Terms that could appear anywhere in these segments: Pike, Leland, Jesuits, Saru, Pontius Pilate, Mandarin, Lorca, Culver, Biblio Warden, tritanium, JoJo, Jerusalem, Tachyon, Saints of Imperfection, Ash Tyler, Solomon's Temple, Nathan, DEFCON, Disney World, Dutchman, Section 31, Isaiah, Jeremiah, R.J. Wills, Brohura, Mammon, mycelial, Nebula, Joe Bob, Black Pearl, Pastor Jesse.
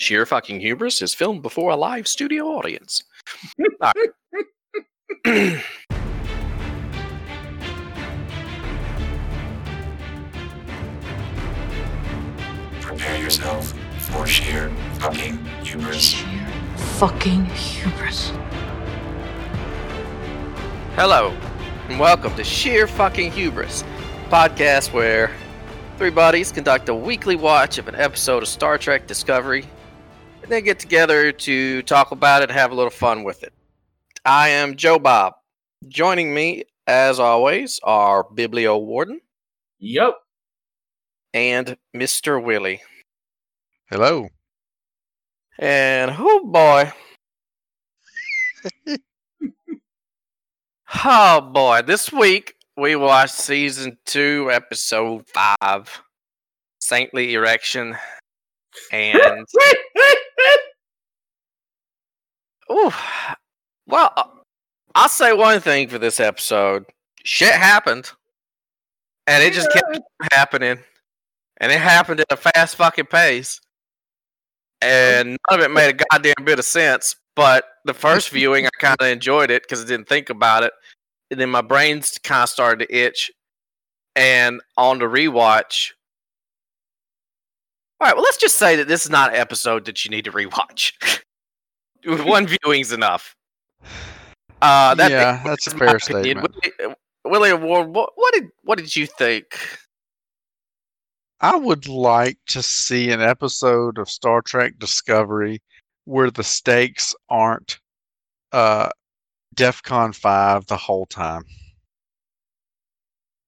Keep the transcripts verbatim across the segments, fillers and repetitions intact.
Sheer Fucking Hubris is filmed before a live studio audience. All right. Prepare yourself for sheer fucking hubris. Sheer fucking hubris. Hello, and welcome to Sheer Fucking Hubris, a podcast where three buddies conduct a weekly watch of an episode of Star Trek: Discovery. And they get together to talk about it and have a little fun with it. I am Joe Bob. Joining me, as always, are Biblio Warden. Yup. And Mister Willie. Hello. And oh boy. Oh boy. This week we watched season two, episode five, Saintly Erection. And ooh, well, I'll say one thing for this episode. Shit happened. And it just kept happening. And it happened at a fast fucking pace. And none of it made a goddamn bit of sense. But the first viewing, I kind of enjoyed it because I didn't think about it. And then my brains kind of started to itch. And on the rewatch... All right, well, let's just say that this is not an episode that you need to rewatch. One viewing's enough. Uh, that yeah, that's a fair statement. Willie, Willie Ward, what, what did what did you think? I would like to see an episode of Star Trek Discovery where the stakes aren't uh, DEFCON five the whole time.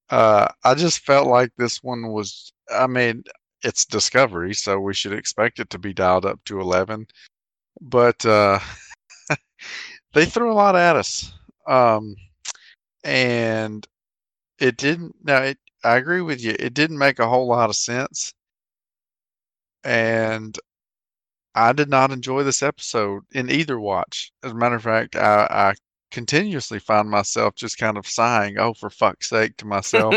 Uh, I just felt like this one was, I mean... It's Discovery, so we should expect it to be dialed up to eleven. But uh, they threw a lot at us. Um, and it didn't... Now, it, I agree with you. It didn't make a whole lot of sense. And I did not enjoy this episode in either watch. As a matter of fact, I, I continuously find myself just kind of sighing, oh, for fuck's sake, to myself.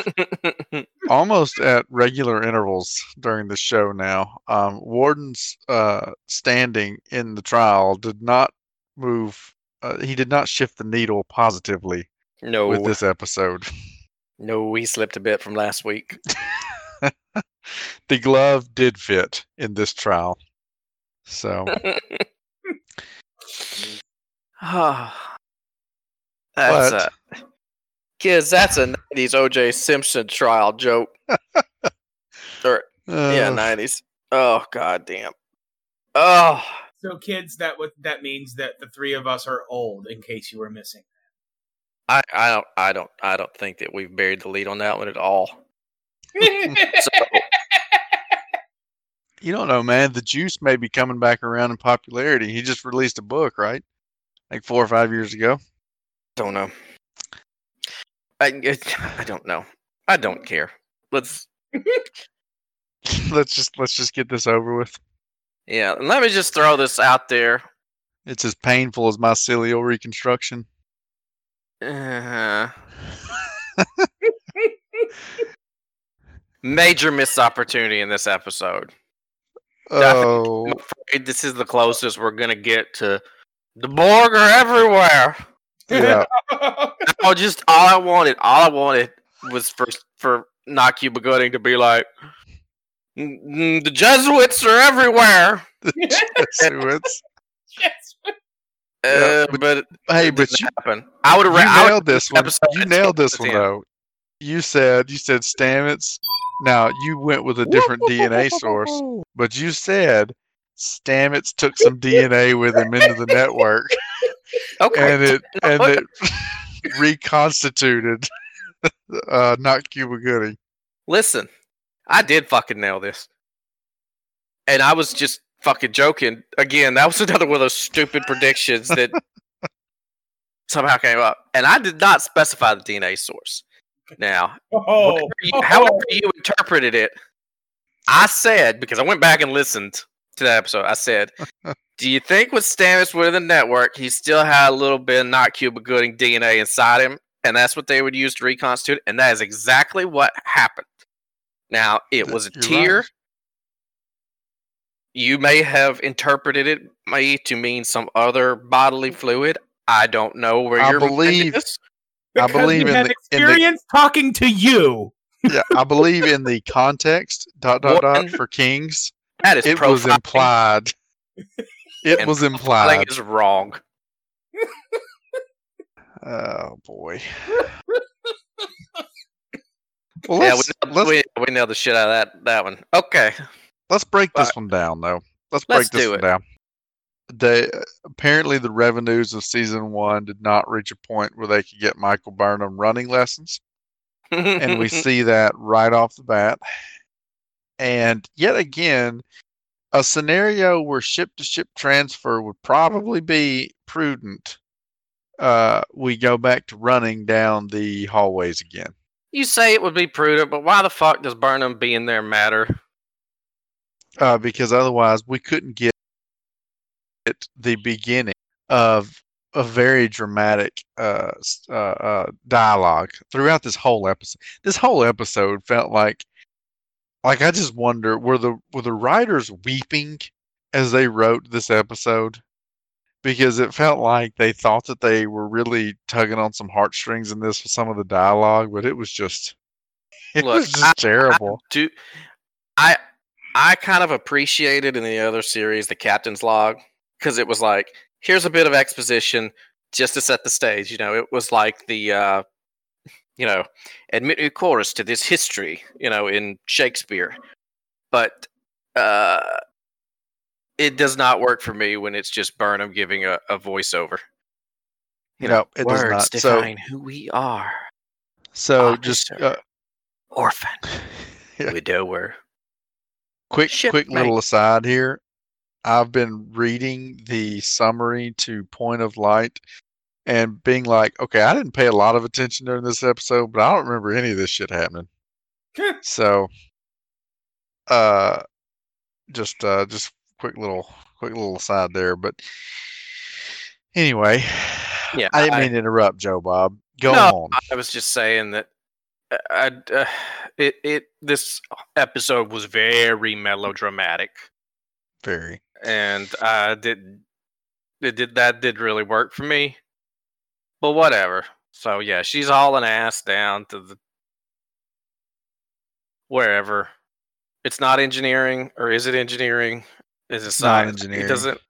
Almost at regular intervals during the show now. Um, Warden's uh, standing in the trial did not move. Uh, he did not shift the needle positively no. with this episode. No, he slipped a bit from last week. The glove did fit in this trial. So. Ah, that's but, a... Kids, that's a nineties O J. Simpson trial joke. Or, yeah, nineties. Oh, goddamn. Oh. So, kids, that what that means that the three of us are old. In case you were missing that, I, I don't, I don't, I don't think that we've buried the lead on that one at all. So, you don't know, man. The juice may be coming back around in popularity. He just released a book, right? Like four or five years ago. Don't know. I, I don't know. I don't care. Let's let's just let's just get this over with. Yeah, and let me just throw this out there. It's as painful as mycelial reconstruction. Uh-huh. Major missed opportunity in this episode. Oh, I'm afraid this is the closest we're gonna get to the Borg are everywhere. Yeah. Oh, just all I wanted, all I wanted was for for not Cuba Gooding to be like, the Jesuits are everywhere. The Jesuits. uh, yeah, but, but hey, but you, I would have nailed this one. You nailed this one though. You said you said Stamets. Now you went with a different D N A source, but you said Stamets took some D N A with him into the network. Okay. And it and it reconstituted uh, not Cuba Gooding. Listen, I did fucking nail this. And I was just fucking joking. Again, that was another one of those stupid predictions that somehow came up. And I did not specify the D N A source. Now, oh. whatever you, however you interpreted it, I said, because I went back and listened to that episode, I said... Do you think with Stamets within the network, he still had a little bit of not Cuba Gooding D N A inside him, and that's what they would use to reconstitute it? And that is exactly what happened. Now, it was a You're tear. Right. You may have interpreted it may to mean some other bodily fluid. I don't know where I you're believe, this. I believe in the experience in the, talking to you. Yeah, I believe in the context dot dot dot for Kings. That is it was implied. It and was implied. I think it's wrong. Oh boy. Well, yeah, we nailed, we, we nailed the shit out of that that one. Okay. Let's break this right. one down, though. Let's, Let's break this one it. down. They, apparently, the revenues of season one did not reach a point where they could get Michael Burnham running lessons. And we see that right off the bat. And yet again, a scenario where ship-to-ship transfer would probably be prudent. Uh, we go back to running down the hallways again. You say it would be prudent, but why the fuck does Burnham being there matter? Uh, because otherwise we couldn't get at the beginning of a very dramatic uh, uh, uh, dialogue throughout this whole episode. This whole episode felt like, like I just wonder, were the were the writers weeping as they wrote this episode? Because it felt like they thought that they were really tugging on some heartstrings in this with some of the dialogue, but it was just, it Look, was just I, terrible. I, do, I I kind of appreciated in the other series, the Captain's Log, because it was like, here's a bit of exposition just to set the stage. You know, it was like the, uh, you know, admit your chorus to this history, you know, in Shakespeare. But uh, it does not work for me when it's just Burnham giving a, a voiceover. You no, know, it words does not. define so, who we are. So Officer, just uh, orphan, yeah. widower. Quick, Ship quick mate. Little aside here. I've been reading the summary to Point of Light and being like, okay, I didn't pay a lot of attention during this episode, but I don't remember any of this shit happening. so, uh, just, uh, just quick little, quick little aside there. But anyway, yeah, I didn't I, mean to interrupt, Joe Bob. Go no, on. I was just saying that. I, uh, it it this episode was very melodramatic, very, and I did it did that did really work for me, but whatever. So yeah, she's hauling ass down to the wherever. It's not engineering, or is it engineering? Is it science? Not engineering. It doesn't.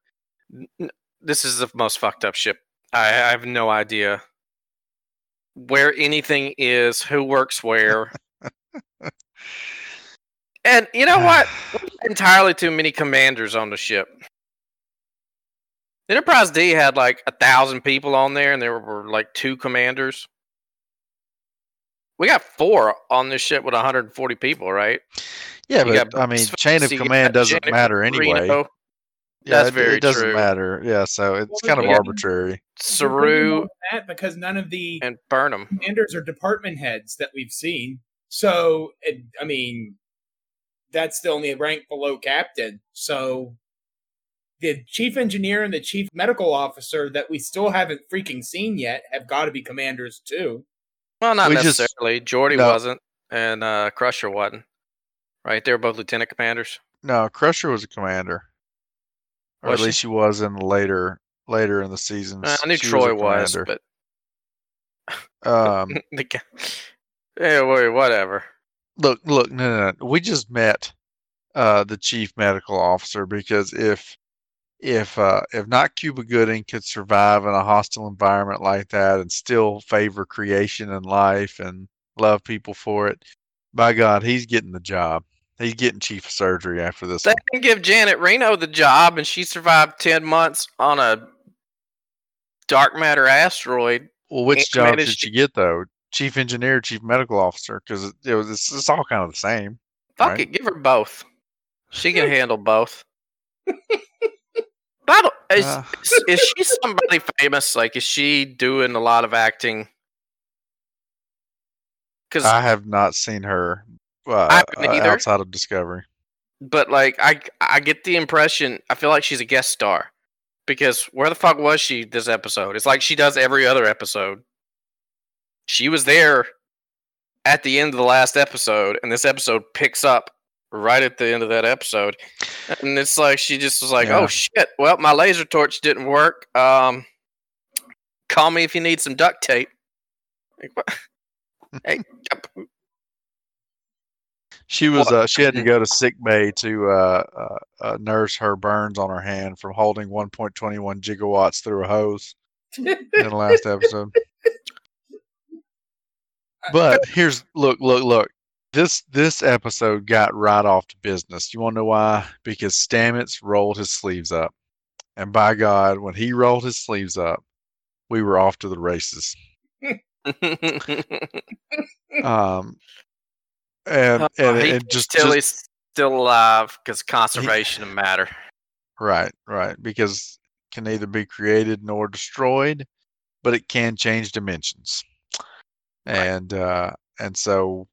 This is the most fucked up ship. I, I have no idea where anything is, who works where. And you know what? Entirely too many commanders on the ship. The Enterprise D had like a thousand people on there, and there were like two commanders. We got four on this ship with one hundred forty people, right? Yeah, you but got, I mean, chain of command doesn't matter anyway. Reno. Yeah, that's it, very true. It doesn't true. matter. Yeah, so it's well, kind of arbitrary. Saru that because none of the and Burnham commanders are department heads that we've seen. So it, I mean, that's the only rank below captain. So the chief engineer and the chief medical officer that we still haven't freaking seen yet have got to be commanders too. Well, not we necessarily. Just, Geordi no. wasn't, and uh, Crusher wasn't. Right? They were both lieutenant commanders. No, Crusher was a commander. Or was at least she, she was in later, later in the season. I knew she Troy was, was, but um, anyway, whatever. Look, look, no, no, no. We just met uh, the chief medical officer because if, if, uh, if not Cuba Gooding could survive in a hostile environment like that and still favor creation and life and love people for it, by God, he's getting the job. He's getting chief of surgery after this. They one. didn't give Janet Reno the job, and she survived ten months on a dark matter asteroid. Well, which job did she get though? Chief engineer, chief medical officer, because it, it was it's, it's all kind of the same. Fuck right? it, give her both. She can handle both. By the way, is, uh. is, is she somebody famous? Like, is she doing a lot of acting? Because I have not seen her. Uh, I haven't either, outside of Discovery, but like I, I get the impression I feel like she's a guest star because where the fuck was she this episode? It's like she does every other episode. She was there at the end of the last episode, and this episode picks up right at the end of that episode. And it's like she just was like, yeah. oh, shit. Well, my laser torch didn't work. Um, call me if you need some duct tape. Like, what? Hey. She was. Uh, she had to go to sick bay to uh, uh, uh, nurse her burns on her hand from holding one point two one gigawatts through a hose in the last episode. But here's look, look, look. This this episode got right off to business. You want to know why? Because Stamets rolled his sleeves up, and by God, when he rolled his sleeves up, we were off to the races. um. And, and, uh, and just Tilly's just, still alive because conservation he, of matter. Right, right. Because it can neither be created nor destroyed, but it can change dimensions. Right. And uh, and so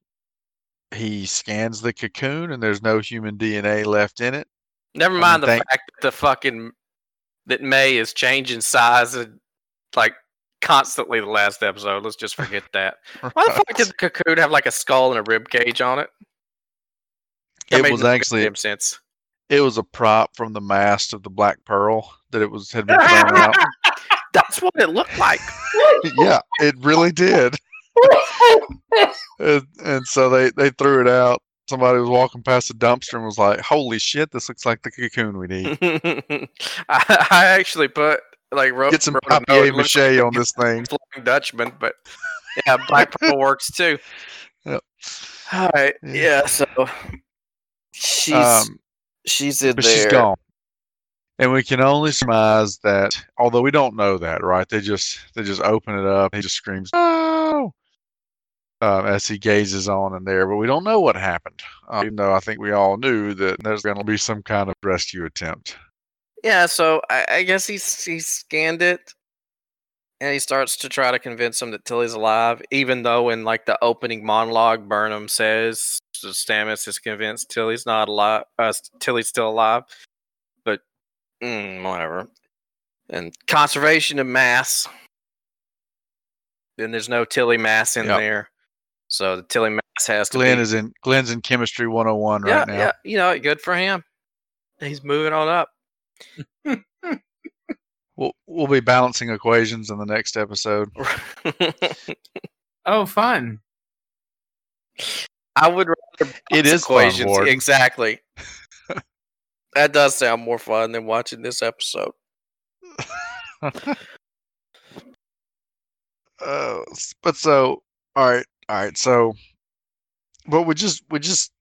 he scans the cocoon, and there's no human D N A left in it. Never mind I mean, the thank- fact that the fucking that May is changing size and like. Constantly the last episode. Let's just forget that. Right. Why the fuck did the cocoon have like a skull and a rib cage on it? That it was actually damn sense. It was a prop from the mast of the Black Pearl that it was had been thrown out. That's what it looked like. Yeah, it really did. and, and so they, they threw it out. Somebody was walking past a dumpster and was like, holy shit, this looks like the cocoon we need. I, I actually put Like ro- Get some papier-mâché like on this thing. Dutchman, but yeah, Black Pearl works too. Yep. All right, yeah. yeah so she's um, she's in but there. She's gone, and we can only surmise that. Although we don't know that, right? They just they just open it up. He just screams, "Oh!" Uh, as he gazes on in there, but we don't know what happened. Um, even though I think we all knew that there's going to be some kind of rescue attempt. Yeah, so I, I guess he he scanned it, and he starts to try to convince him that Tilly's alive. Even though in like the opening monologue, Burnham says Stamets is convinced Tilly's not alive, uh, Tilly's still alive. But mm, whatever. And conservation of mass. Then there's no Tilly mass in yep. there, so the Tilly mass has to. Glenn be. is in Glenn's in chemistry one oh one yeah, right now. Yeah, you know, good for him. He's moving on up. we'll, we'll be balancing equations in the next episode. Oh, fun. I would rather it is equations. Fun, exactly. That does sound more fun than watching this episode. uh, but so, all right, all right. So, but we just, we just,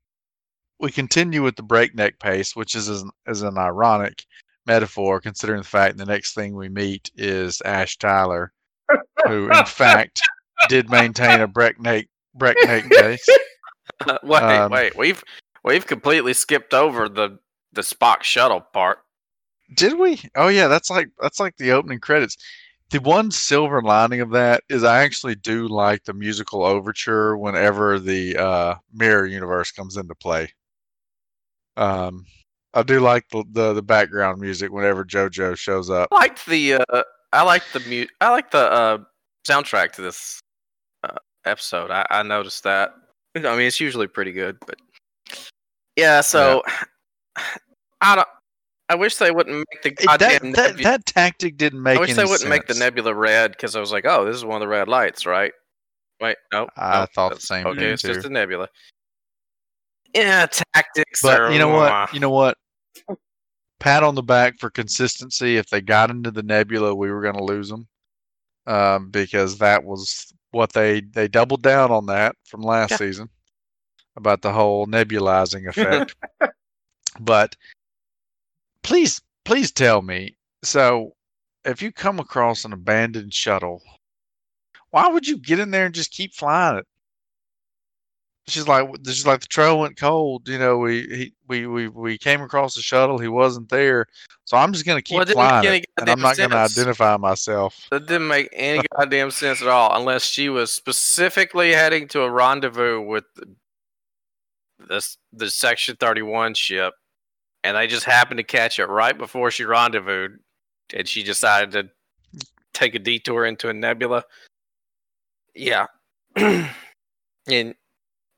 we continue with the breakneck pace, which is an, is an ironic metaphor, considering the fact the next thing we meet is Ash Tyler, who in fact did maintain a breakneck breakneck pace. Uh, wait, um, wait, we've we've completely skipped over the, the Spock shuttle part. Did we? Oh yeah, that's like that's like the opening credits. The one silver lining of that is I actually do like the musical overture whenever the uh, mirror universe comes into play. Um. I do like the, the the background music whenever JoJo shows up. I like the uh, I like the mu- I like the uh, soundtrack to this uh, episode. I, I noticed that. I mean, it's usually pretty good, but yeah. So yeah. I don't. I wish they wouldn't make the goddamn that that, nebula- that tactic didn't make. I wish any they wouldn't sense. Make the nebula red because I was like, oh, this is one of the red lights, right? Wait, no. I no, thought the same. Okay, it's too. Just a nebula. Yeah, tactics. But are, you know what? Uh, you know what? Pat on the back for consistency. If they got into the nebula, we were going to lose them um, because that was what they they doubled down on that from last yeah. season about the whole nebulizing effect. But please, please tell me. So, if you come across an abandoned shuttle, why would you get in there and just keep flying it? She's like, she's like the trail went cold. You know, we he, we we we came across the shuttle. He wasn't there, so I'm just gonna keep well, flying. It, and I'm not sense. gonna identify myself. That didn't make any goddamn sense at all, unless she was specifically heading to a rendezvous with this the Section thirty-one ship, and they just happened to catch it right before she rendezvoused, and she decided to take a detour into a nebula. Yeah, and.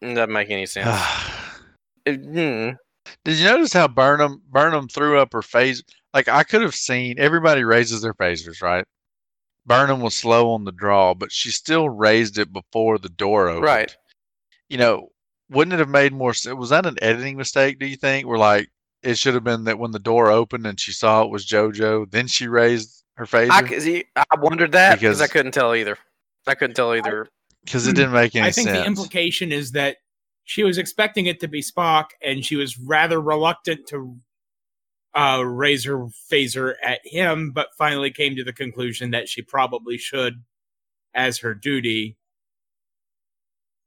It doesn't make any sense. it, mm. Did you notice how Burnham Burnham threw up her phaser? Like, I could have seen, everybody raises their phasers, right? Burnham was slow on the draw, but she still raised it before the door opened. Right. You know, wouldn't it have made more sense? Was that an editing mistake, do you think? Where, like, it should have been that when the door opened and she saw it was JoJo, then she raised her phaser? I, I wondered that because I couldn't tell either. I couldn't tell either. Because it didn't make any sense. I think sense. The implication is that she was expecting it to be Spock, and she was rather reluctant to uh, raise her phaser at him, but finally came to the conclusion that she probably should as her duty.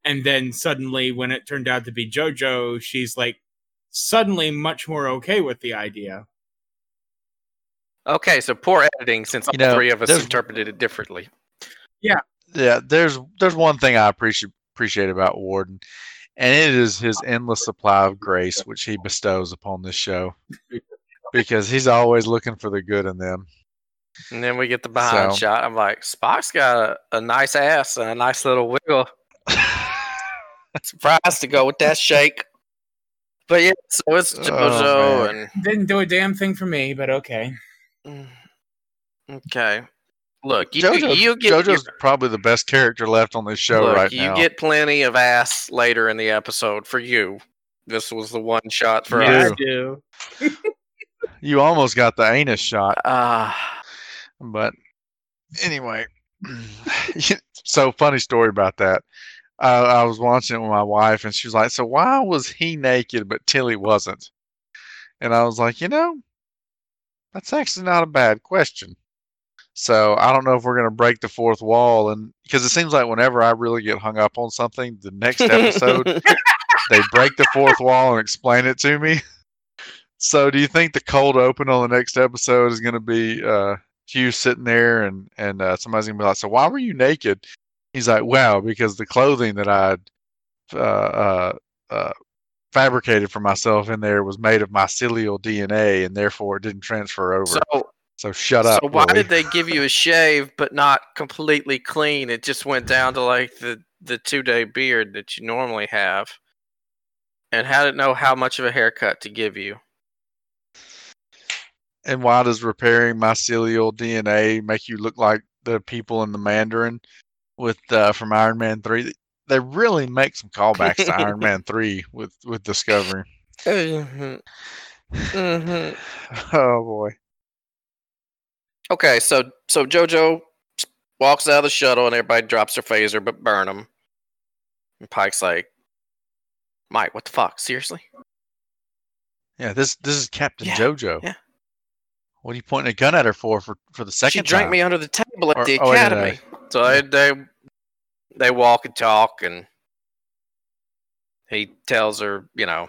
And then suddenly, when it turned out to be JoJo, she's like suddenly much more okay with the idea. Okay, so poor editing, since all you know, three of us interpreted it differently. Yeah. Yeah, there's there's one thing I appreciate appreciate about Warden, and it is his endless supply of grace, which he bestows upon this show, because he's always looking for the good in them. And then we get the behind so. shot. I'm like, Spock's got a, a nice ass and a nice little wiggle. Surprised to go with that shake. But yeah, so it's JoJo. Oh, and didn't do a damn thing for me, but okay. Okay. Look, you, JoJo's, you get, JoJo's probably the best character left on this show look, right you now. You get plenty of ass later in the episode for you. This was the one shot for yeah, us. I do. You almost got the anus shot. Uh, but anyway, so funny story about that. Uh, I was watching it with my wife, and she was like, so why was he naked but Tilly wasn't? And I was like, you know, that's actually not a bad question. So I don't know if we're going to break the fourth wall, and because it seems like whenever I really get hung up on something, the next episode they break the fourth wall and explain it to me. So do you think the cold open on the next episode is going to be uh, Hugh sitting there, and and uh, somebody's going to be like, "So why were you naked?" He's like, "Wow, because the clothing that I uh, uh, uh, fabricated for myself in there was made of mycelial D N A, and therefore it didn't transfer over." So- So shut up. So why Willie. did they give you a shave but not completely clean? It just went down to like the, the two day beard that you normally have. And how did know how much of a haircut to give you? And why does repairing mycelial D N A make you look like the people in the Mandarin with uh, from Iron Man three? They really make some callbacks to Iron Man three with with Discovery. Mm-hmm. Mm-hmm. Oh boy. Okay, so so JoJo walks out of the shuttle and everybody drops their phaser, but Burnham. And Pike's like, Mike, what the fuck? Seriously? Yeah, this this is Captain yeah, JoJo. Yeah. What are you pointing a gun at her for for, for the second time? She drank time? me under the table at or, the academy. Oh, so yeah. they they walk and talk, and he tells her, you know,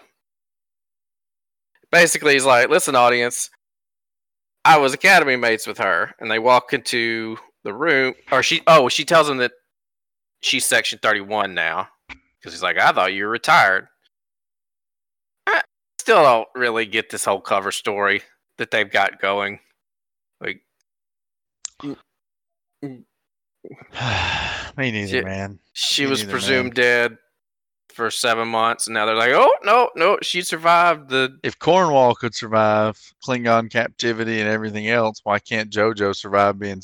basically he's like, listen, audience, I was academy mates with her, and they walk into the room, or she, oh, she tells him that she's Section thirty-one now, because he's like, I thought you were retired. I still don't really get this whole cover story that they've got going. Like, me neither, she, man. She Me was neither, presumed man. dead for seven months, and now they're like, oh, no, no, she survived the... If Cornwall could survive Klingon captivity and everything else, why can't JoJo survive being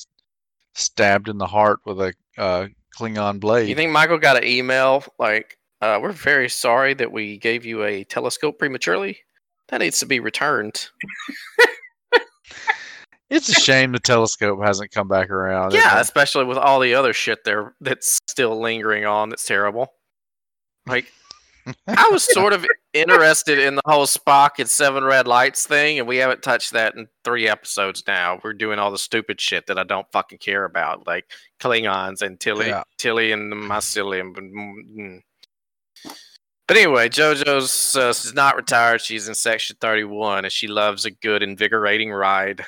stabbed in the heart with a uh, Klingon blade? You think Michael got an email like, uh, we're very sorry that we gave you a telescope prematurely? That needs to be returned. It's a shame the telescope hasn't come back around. Yeah, especially with all the other shit there that's still lingering on that's terrible. Like, I was sort of interested in the whole Spock and Seven Red Lights thing, and we haven't touched that in three episodes now. We're doing all the stupid shit that I don't fucking care about, like Klingons and Tilly, yeah. Tilly and the mycelium. But anyway, JoJo's uh, she's not retired. She's in Section thirty-one, and she loves a good, invigorating ride.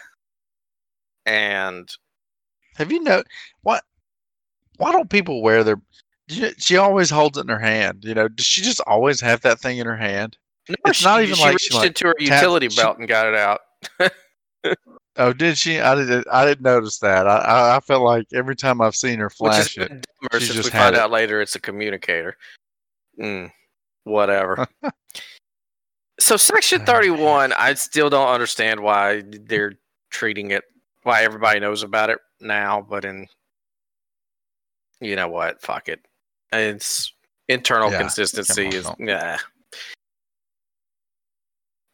And have you know what? Why don't people wear their... She always holds it in her hand. You know, does she just always have that thing in her hand? No, it's she, not even she like reached she reached into like, her utility tap, belt she, and got it out. Oh, did she? I didn't. I didn't notice that. I, I, I felt like every time I've seen her flash it, dumber, she just we find it. out later it's a communicator. Mm, whatever. So Section thirty-one, I still don't understand why they're treating it, why everybody knows about it now, but in, you know what, fuck it. It's internal yeah, consistency is, nah.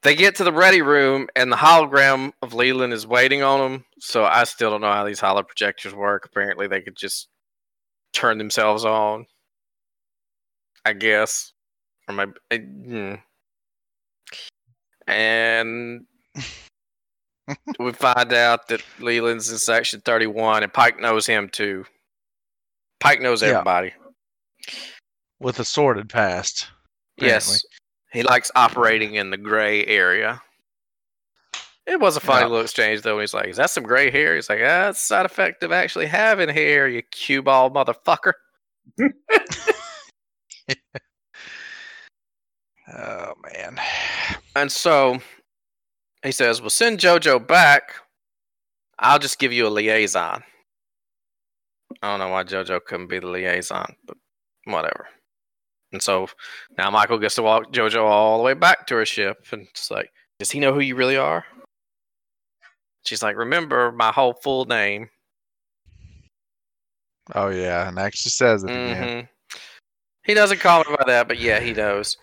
They get to the ready room, and the hologram of Leland is waiting on them, so I still don't know how these holo projectors work. Apparently they could just turn themselves on, I guess. Or maybe... I, mm. And we find out that Leland's in Section thirty-one, and Pike knows him too. Pike knows everybody. Yeah. With a sordid past. Apparently. Yes. He likes operating in the gray area. It was a funny yeah. little exchange, though. He's like, is that some gray hair? He's like, ah, that's a side effect of actually having hair, you cue ball motherfucker. yeah. Oh, man. And so he says, we'll send JoJo back. I'll just give you a liaison. I don't know why JoJo couldn't be the liaison, but whatever. And so now Michael gets to walk JoJo all the way back to her ship. And it's like, does he know who you really are? She's like, remember my whole full name. Oh, yeah. And actually says it mm-hmm. again. He doesn't call her by that, but yeah, he knows.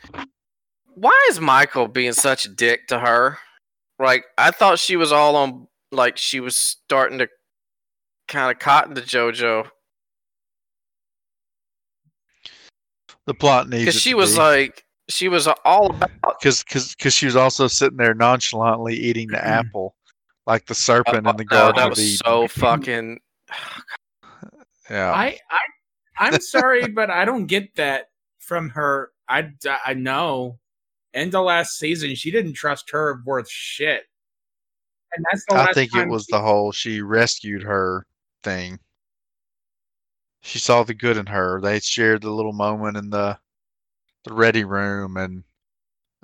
Why is Michael being such a dick to her? Like, I thought she was all on, like, she was starting to kind of cotton to JoJo. The plot needs Because she was be. like, she was all about... Because she was also sitting there nonchalantly eating the apple, like the serpent oh, in the Garden no, that was of Eden. so fucking... yeah. I, I, I'm sorry, but I don't get that from her. I, I know. End of last season, she didn't trust her worth shit. And that's the last I think time it was she- the whole she rescued her thing. She saw the good in her. They shared the little moment in the the ready room and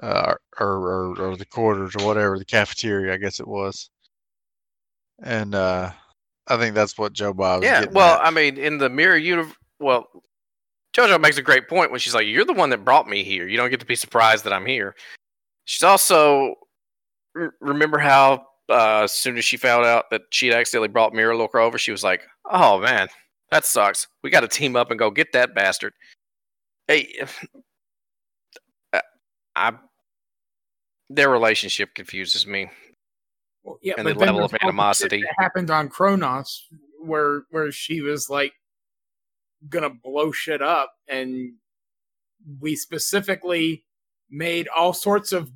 uh, or, or or the quarters or whatever, the cafeteria, I guess it was. And uh, I think that's what Joe Bob. Yeah, well, at. I mean, in the mirror universe, well, JoJo makes a great point when she's like, "You're the one that brought me here. You don't get to be surprised that I'm here." She's also remember how uh, as soon as she found out that she'd accidentally brought Mirror Looker over, she was like, "Oh man, that sucks. We got to team up and go get that bastard." Hey, I, I their relationship confuses me. Well, yeah, and the level of animosity that happened on Kronos, where where she was like gonna blow shit up, and we specifically made all sorts of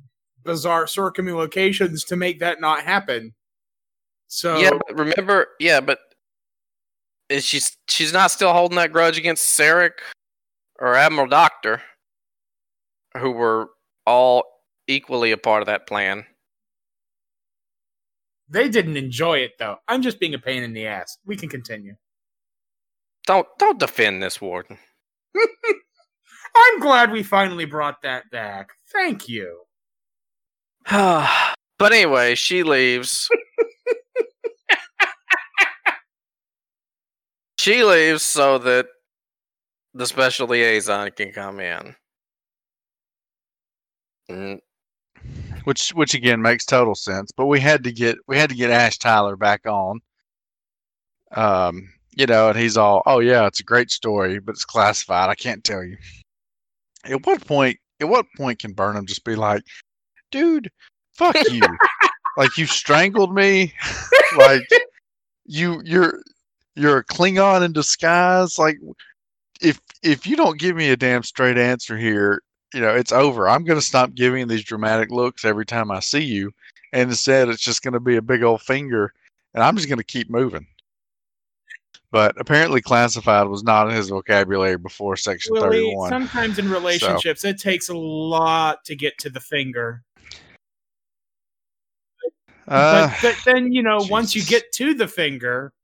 bizarre circumlocutions to make that not happen. So yeah, but remember, yeah, but is she's she's not still holding that grudge against Sarek or Admiral Doctor, who were all equally a part of that plan. They didn't enjoy it, though. I'm just being a pain in the ass. We can continue. Don't don't defend this, Warden. I'm glad we finally brought that back. Thank you. But anyway, she leaves. She leaves so that the special liaison can come in. Mm. Which which again makes total sense. But we had to get we had to get Ash Tyler back on. Um You know, and he's all, oh, yeah, it's a great story, but it's classified. I can't tell you. At what point, at what point can Burnham just be like, dude, fuck you. Like, you strangled me. Like, you, you're, you're a Klingon in disguise. Like, if, if you don't give me a damn straight answer here, you know, it's over. I'm going to stop giving these dramatic looks every time I see you. And instead, it's just going to be a big old finger, and I'm just going to keep moving. But apparently classified was not in his vocabulary before Section Willie, thirty-one. Sometimes in relationships, so. It takes a lot to get to the finger. Uh, but, but then, you know, Jesus. Once you get to the finger,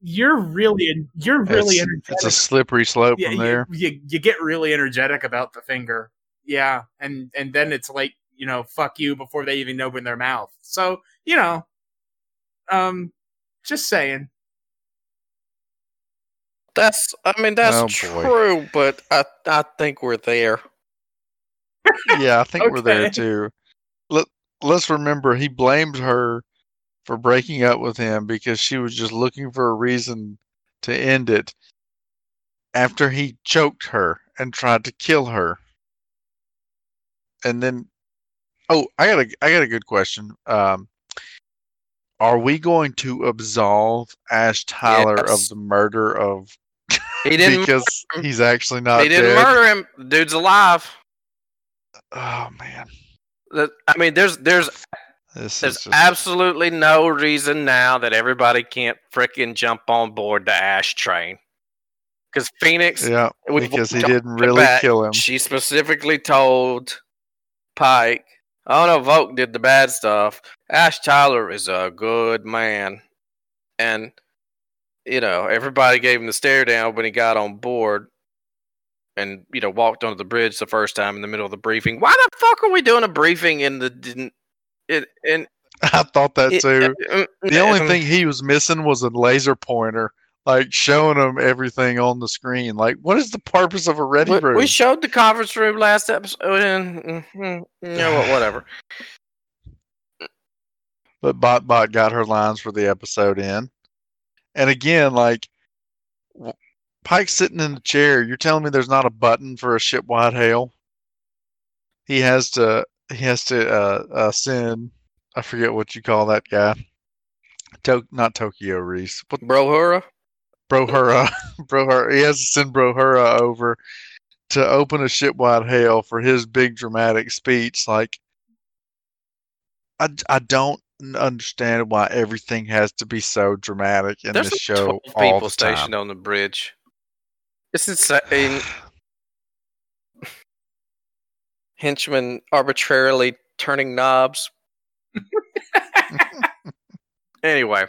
you're really you're really it's, energetic. It's a slippery slope yeah, from there. You, you, you get really energetic about the finger. Yeah, and, and then it's like, you know, fuck you before they even open their mouth. So, you know, um, just saying. That's, I mean, that's oh, true, but I I think we're there. Yeah, I think okay. we're there too. Let, let's remember, he blamed her for breaking up with him because she was just looking for a reason to end it after he choked her and tried to kill her. And then, oh, I got a, I got a good question. Um, are we going to absolve Ash Tyler yes. of the murder of? He didn't because he's actually not. They didn't dead. murder him. Dude's alive. Oh man. I mean, there's there's this there's just... absolutely no reason now that everybody can't frickin' jump on board the Ash train. Because Phoenix, yeah, because he didn't really back, kill him. She specifically told Pike, "Oh no, Volk did the bad stuff. Ash Tyler is a good man," and you know everybody gave him the stare down when he got on board, and you know walked onto the bridge the first time in the middle of the briefing. Why the fuck are we doing a briefing in the didn't? It and I thought that it, too. Uh, the uh, only um, thing he was missing was a laser pointer. Like, showing them everything on the screen. Like, what is the purpose of a ready we, room? We showed the conference room last episode. And, mm-hmm, you know what, whatever. But Bot Bot got her lines for the episode in. And again, like, Pike's sitting in the chair. You're telling me there's not a button for a ship-wide hail? He has to, he has to uh, uh, send, I forget what you call that guy. To- not Tokyo Reese. What- Brohura? Brohura, Brohura. He has to send Brohura over to open a ship-wide hail for his big dramatic speech. Like, I, I don't understand why everything has to be so dramatic in There's this show. There's twelve all people the time. Stationed on the bridge. It's insane. Henchmen arbitrarily turning knobs. Anyway.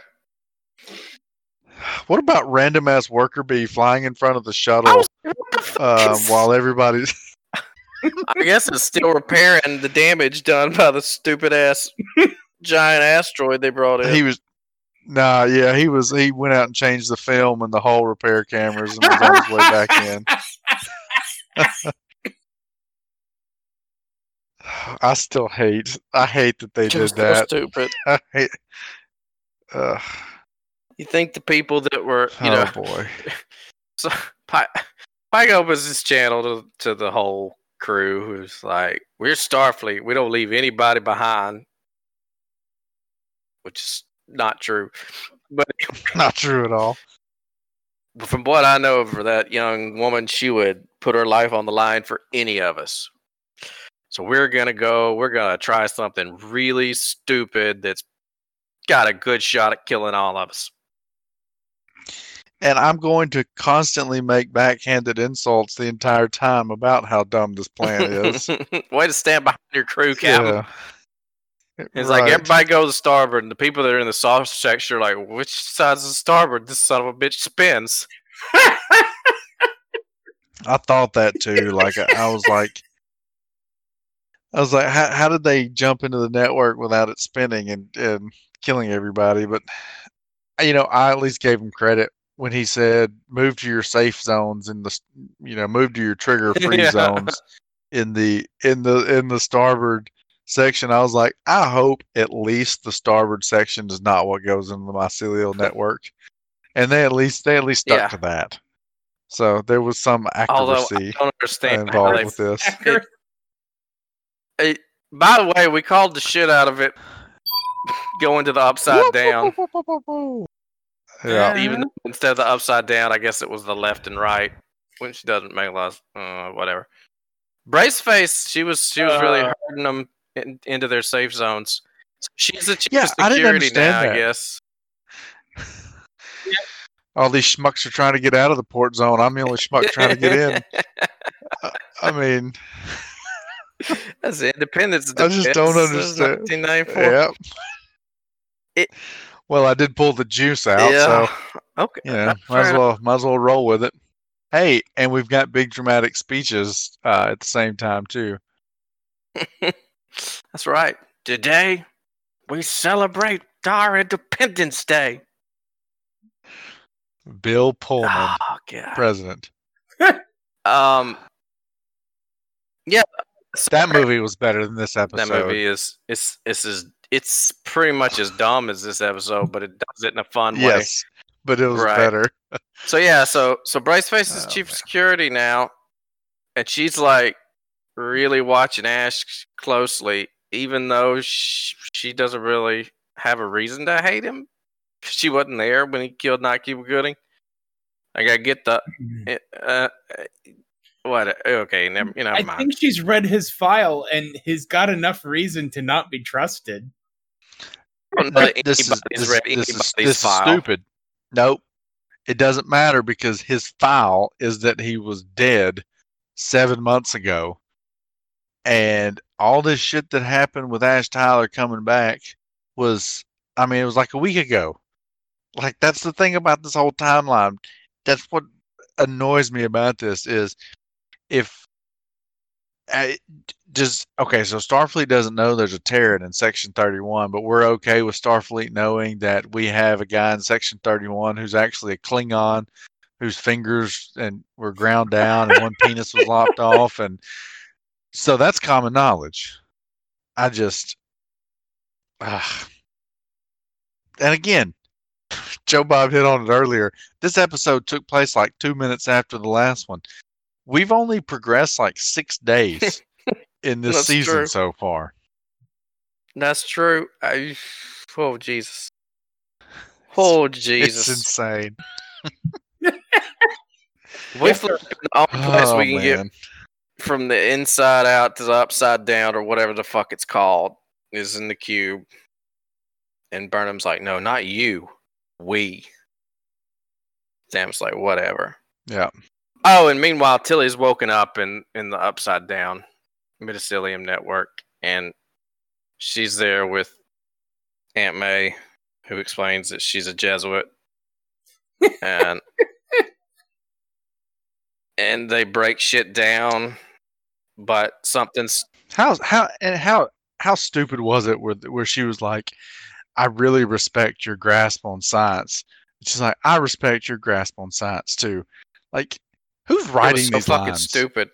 What about random ass worker bee flying in front of the shuttle um, while everybody's? I guess it's still repairing the damage done by the stupid ass giant asteroid they brought in. He was, nah, yeah, he was. He went out and changed the film and the whole repair cameras and was on his way back in. I still hate. I hate that they did that. So stupid. I hate. Uh, You think the people that were, you oh, know, boy. So Pike, Pike opens his channel to, to the whole crew, who's like, "We're Starfleet. We don't leave anybody behind," which is not true, but not true at all. From what I know of that young woman, she would put her life on the line for any of us. So we're gonna go. We're gonna try something really stupid that's got a good shot at killing all of us. And I'm going to constantly make backhanded insults the entire time about how dumb this plan is. Way to stand behind your crew, Captain. Yeah. It's right. Like everybody goes to starboard, and the people that are in the soft section are like, which side's the starboard? This son of a bitch spins. I thought that too. Like I, I was like, I was like, how, how did they jump into the network without it spinning and, and killing everybody? But you know, I at least gave him credit. When he said, "Move to your safe zones in the, you know, move to your trigger free yeah. zones in the in the in the starboard section," I was like, "I hope at least the starboard section is not what goes into the mycelial network," and they at least they at least stuck yeah. to that. So there was some accuracy I don't understand involved with this. It, it, by the way, we called the shit out of it going to the upside down. Yeah. Even though instead of the upside down, I guess it was the left and right, which doesn't make a lot of, uh, whatever. Braceface, she was she was uh, really herding them in, into their safe zones. So she's a chief yeah, of security I now, that. I guess. yeah. All these schmucks are trying to get out of the port zone. I'm the only schmuck trying to get in. uh, I mean, that's independence. I just don't understand. Yeah. It. Well, I did pull the juice out, yeah. so okay. you know, might as well might as well roll with it. Hey, and we've got big dramatic speeches uh, at the same time too. That's right. Today we celebrate our Independence Day. Bill Pullman, oh, president. um, yeah, That movie was better than this episode. That movie is it's it's is it's pretty much as dumb as this episode, but it does it in a fun yes, way. Yes, but it was right. better. So yeah, so so Bryce faces oh, chief man. of security now, and she's like really watching Ash closely, even though she, she doesn't really have a reason to hate him. She wasn't there when he killed Cuba Gooding. I gotta get the uh, what? Okay, never. You know, I mind. think she's read his file and he's got enough reason to not be trusted. Like, this is this, read this, is, this file. is stupid. Nope, it doesn't matter because his file is that he was dead seven months ago, and all this shit that happened with Ash Tyler coming back was, I mean, it was like a week ago. Like, that's the thing about this whole timeline. That's what annoys me about this is if I just, okay, so Starfleet doesn't know there's a Terran in Section thirty-one, but we're okay with Starfleet knowing that we have a guy in Section thirty-one who's actually a Klingon whose fingers and were ground down and one penis was lopped off. And so that's common knowledge. I just, uh, and again, Joe Bob hit on it earlier. This episode took place like two minutes after the last one. We've only progressed like six days in this That's season true. so far. That's true. I, oh, Jesus. Oh, Jesus. It's insane. We flipped the only place we can man. get from the inside out to the upside down or whatever the fuck it's called is in the cube. And Burnham's like, no, not you. We. Sam's like, whatever. Yeah. Oh, and meanwhile, Tilly's woken up in, in the upside down mycelium network, and she's there with Aunt May, who explains that she's a Jesuit. And and they break shit down, but something's how how and how how stupid was it where where she was like, I really respect your grasp on science. She's like, I respect your grasp on science too. Like, who's writing so these fucking lines? Stupid.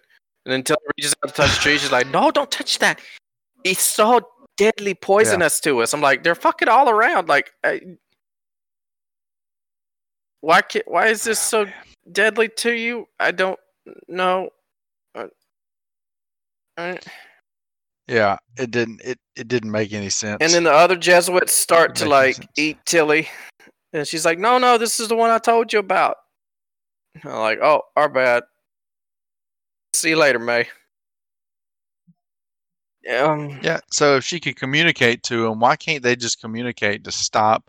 And then Tilly reaches out to touch the tree. She's like, no, don't touch that. It's so deadly poisonous yeah. to us. I'm like, they're fucking all around. Like, I, why? Can, why is this so oh, deadly to you? I don't know. Uh, uh, Yeah, it didn't. It, it didn't make any sense. And then the other Jesuits start to like eat Tilly, and she's like, "No, no, this is the one I told you about." And I'm like, "Oh, our bad. See you later, May." Um, yeah. So if she could communicate to him, why can't they just communicate to stop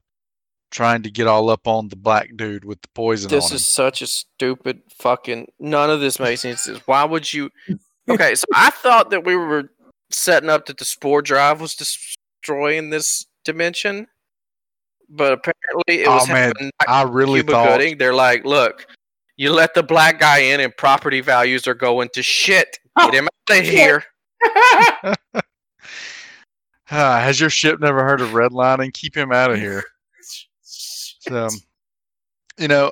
trying to get all up on the black dude with the poison? This on him? is such a stupid fucking. None of this makes any sense. Why would you? Okay, so I thought that we were setting up that the spore drive was destroying this dimension, but apparently it was. Oh man, I really thought Gooding. They're like, look, you let the black guy in, and property values are going to shit. Get him out of here. uh, has your ship never heard of redlining? Keep him out of here. So, you know,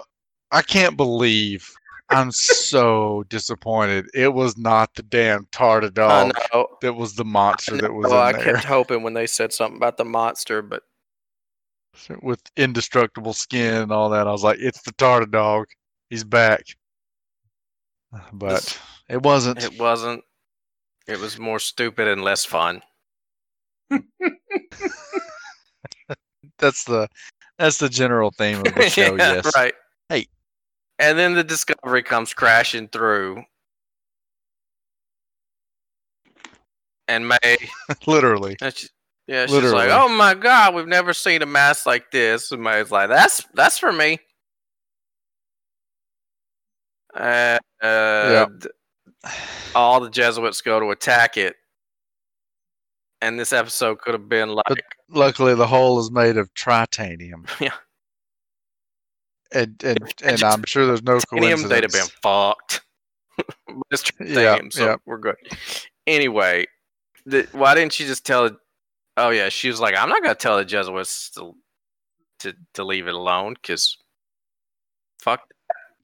I can't believe. I'm so disappointed. It was not the damn Tartadol that was the monster that was in there. I kept hoping when they said something about the monster, but with indestructible skin and all that, I was like, "It's the Tartadol. He's back." But it wasn't. It wasn't. It was more stupid and less fun. That's the that's the general theme of the show. yeah, yes, right. Hey. And then the Discovery comes crashing through. And May... Literally. And she, yeah, Literally. she's like, oh my God, we've never seen a mass like this. And May's like, that's that's for me. And uh, yep. all the Jesuits go to attack it. And this episode could have been like... But luckily, the hole is made of tritanium. Yeah. And, and and I'm sure there's no coincidence. They'd have been fucked. yeah, so yeah. We're good. Anyway, the, why didn't she just tell? Oh yeah, she was like, I'm not gonna tell the Jesuits to to, to leave it alone because fuck.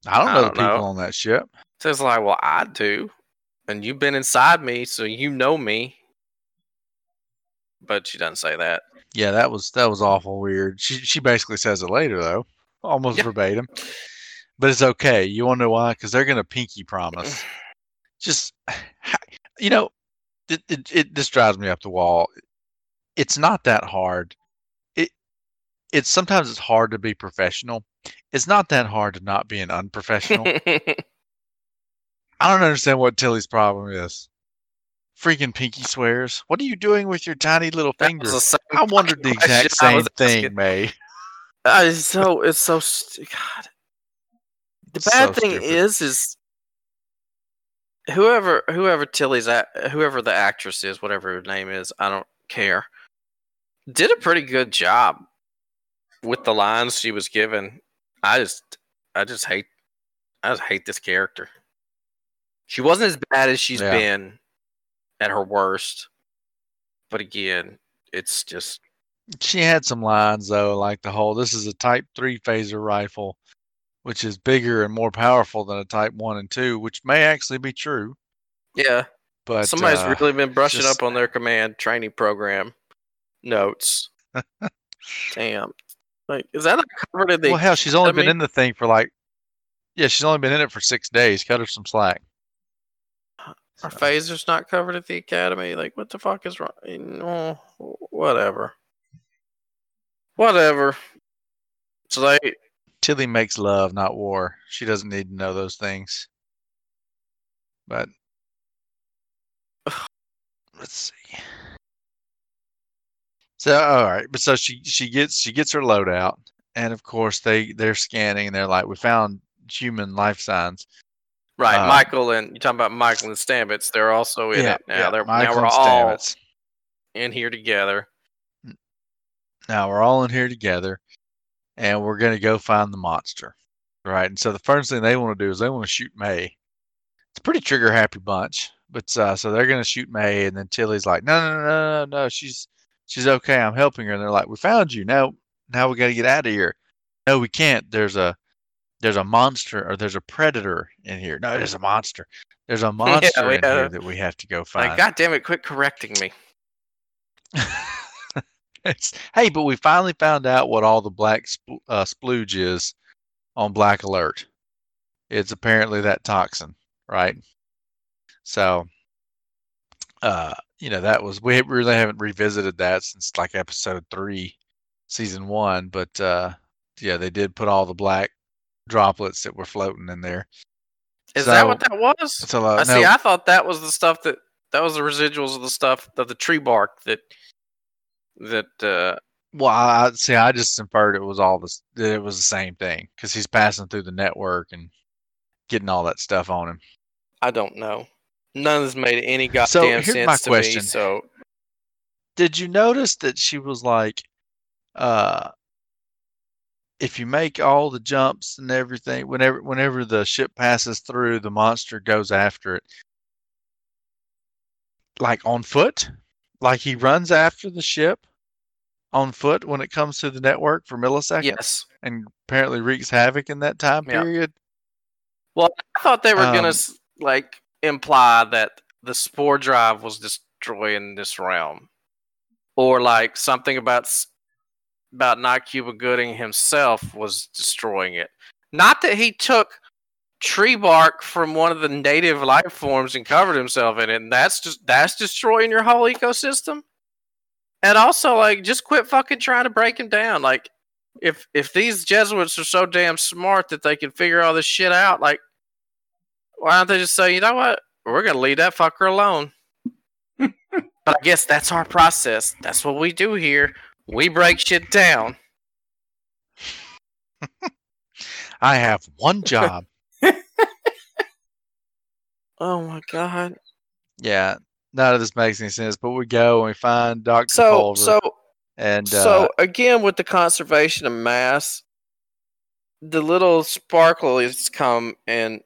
I don't know I don't the people know. on that ship. So it's like, well, I do. And you've been inside me, so you know me. But she doesn't say that. Yeah, that was that was awful weird. She she basically says it later, though. Almost yeah. verbatim. But it's okay. You want to know why? Because they're going to pinky promise. Just, you know, it, it, it this drives me up the wall. It's not that hard. It it's sometimes it's hard to be professional. It's not that hard to not be an unprofessional. I don't understand what Tilly's problem is. Freaking pinky swears. What are you doing with your tiny little fingers? I wondered the exact same thing, May. Uh, it's so it's so st- God. The it's bad so thing stupid. is, is whoever whoever Tilly's at, whoever the actress is, whatever her name is, I don't care, did a pretty good job with the lines she was given. I just I just hate I just hate this character. She wasn't as bad as she's yeah. been at her worst, but again, it's just she had some lines though, like the whole "this is a Type three phaser rifle, which is bigger and more powerful than a Type one and two," which may actually be true. Yeah, but somebody's uh, really been brushing just... up on their command training program notes. Damn, like is that covered in the? Well, hell, she's only I been mean... in the thing for like, yeah, she's only been in it for six days. Cut her some slack. Our phaser's not covered at the academy. Like, what the fuck is wrong? No, whatever. Whatever. So they... Tilly makes love, not war. She doesn't need to know those things. But... let's see. So, all right. But so she, she gets she gets her load out. And, of course, they, they're scanning. And they're like, we found human life signs. Right, um, Michael and you're talking about Michael and Stamets. They're also in yeah, it now. Yeah, they're Michael now we're all Stamets. in here together. Now we're all in here together, and we're going to go find the monster, right? And so the first thing they want to do is they want to shoot May. It's a pretty trigger happy bunch, but uh, so they're going to shoot May, and then Tilly's like, "No, no, no, no, no, she's she's okay. I'm helping her." And they're like, "We found you. Now, now we got to get out of here." No, we can't. There's a There's a monster, or there's a predator in here. No, there's a monster. There's a monster yeah, in here that we have to go find. Like, God damn it, quit correcting me. it's, hey, but we finally found out what all the black spl- uh, splooge is on Black Alert. It's apparently that toxin, right? So, uh, you know, that was, we really haven't revisited that since like episode three, season one. But uh, yeah, they did put all the black droplets that were floating in there. Is so, that what that was? So, uh, I see. No, I thought that was the stuff that that was the residuals of the stuff of the tree bark that that. Uh, well, I see. I just inferred it was all this. It was the same thing because he's passing through the network and getting all that stuff on him. I don't know. None of this made any goddamn so here's sense my to question. me. So, did you notice that she was like, uh? if you make all the jumps and everything, whenever whenever the ship passes through, the monster goes after it. Like on foot? Like he runs after the ship on foot when it comes to the network for milliseconds? Yes. And apparently wreaks havoc in that time yeah. period? Well, I thought they were um, going to like imply that the spore drive was destroying this realm. Or like something about... about not Cuba Gooding himself was destroying it. Not that he took tree bark from one of the native life forms and covered himself in it, and that's just that's destroying your whole ecosystem. And also, like, just quit fucking trying to break him down. Like, if if these Jesuits are so damn smart that they can figure all this shit out, like, why don't they just say, you know what, we're gonna leave that fucker alone? But I guess that's our process. That's what we do here. We break shit down. I have one job. Oh my God. Yeah, none of this makes any sense, but we go and we find Doctor So, Culver. So, and, uh, so again, with the conservation of mass, the little sparklies come and,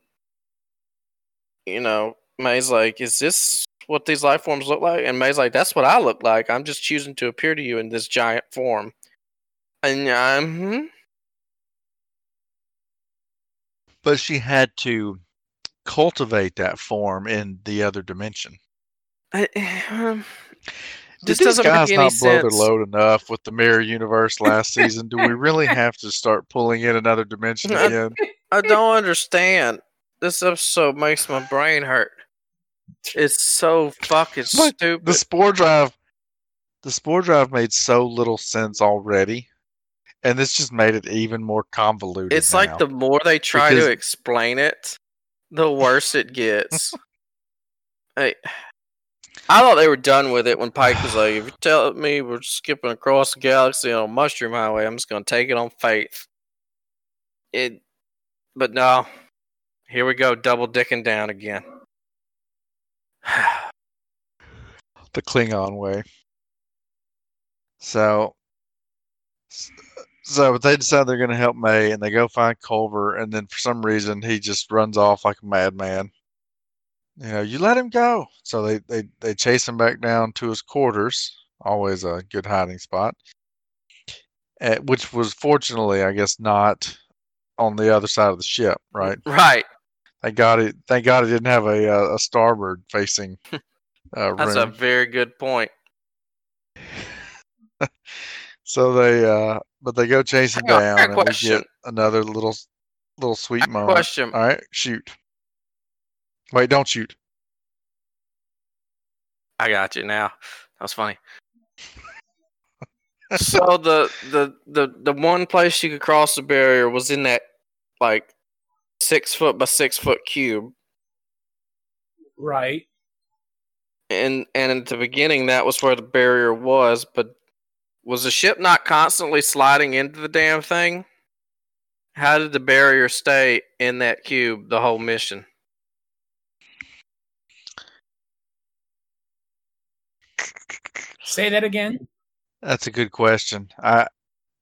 you know, May's like, is this what these life forms look like? And May's like, that's what I look like. I'm just choosing to appear to you in this giant form. And I'm... Hmm? But she had to cultivate that form in the other dimension. I, um, Did these guys not blow their load enough with the mirror universe last season? Do we really have to start pulling in another dimension again? I, I don't understand. This episode makes my brain hurt. It's so fucking like, stupid. The spore drive, the spore drive made so little sense already, and this just made it even more convoluted. It's now. Like the more they try because... to explain it, the worse it gets. Hey. I thought they were done with it when Pike was like, if you're telling me we're skipping across the galaxy on a mushroom highway, I'm just going to take it on faith. It, But no. Here we go, double dicking down again. The Klingon way. So, so they decide they're going to help May, and they go find Culver, and then for some reason he just runs off like a madman. You know, you let him go. So they, they, they chase him back down to his quarters. Always a good hiding spot. At, which was fortunately, I guess, not on the other side of the ship, right? Right. Thank God it, thank God it didn't have a, a starboard facing uh, That's room. A very good point. So they, uh, but they go chase him down and question. We get another little, little sweet moment. Question. All right, shoot. Wait, don't shoot. I got you now. That was funny. So the, the the the one place you could cross the barrier was in that like six foot by six foot cube. Right. And and at the beginning that was where the barrier was, but was the ship not constantly sliding into the damn thing? How did the barrier stay in that cube the whole mission? Say that again. That's a good question. I,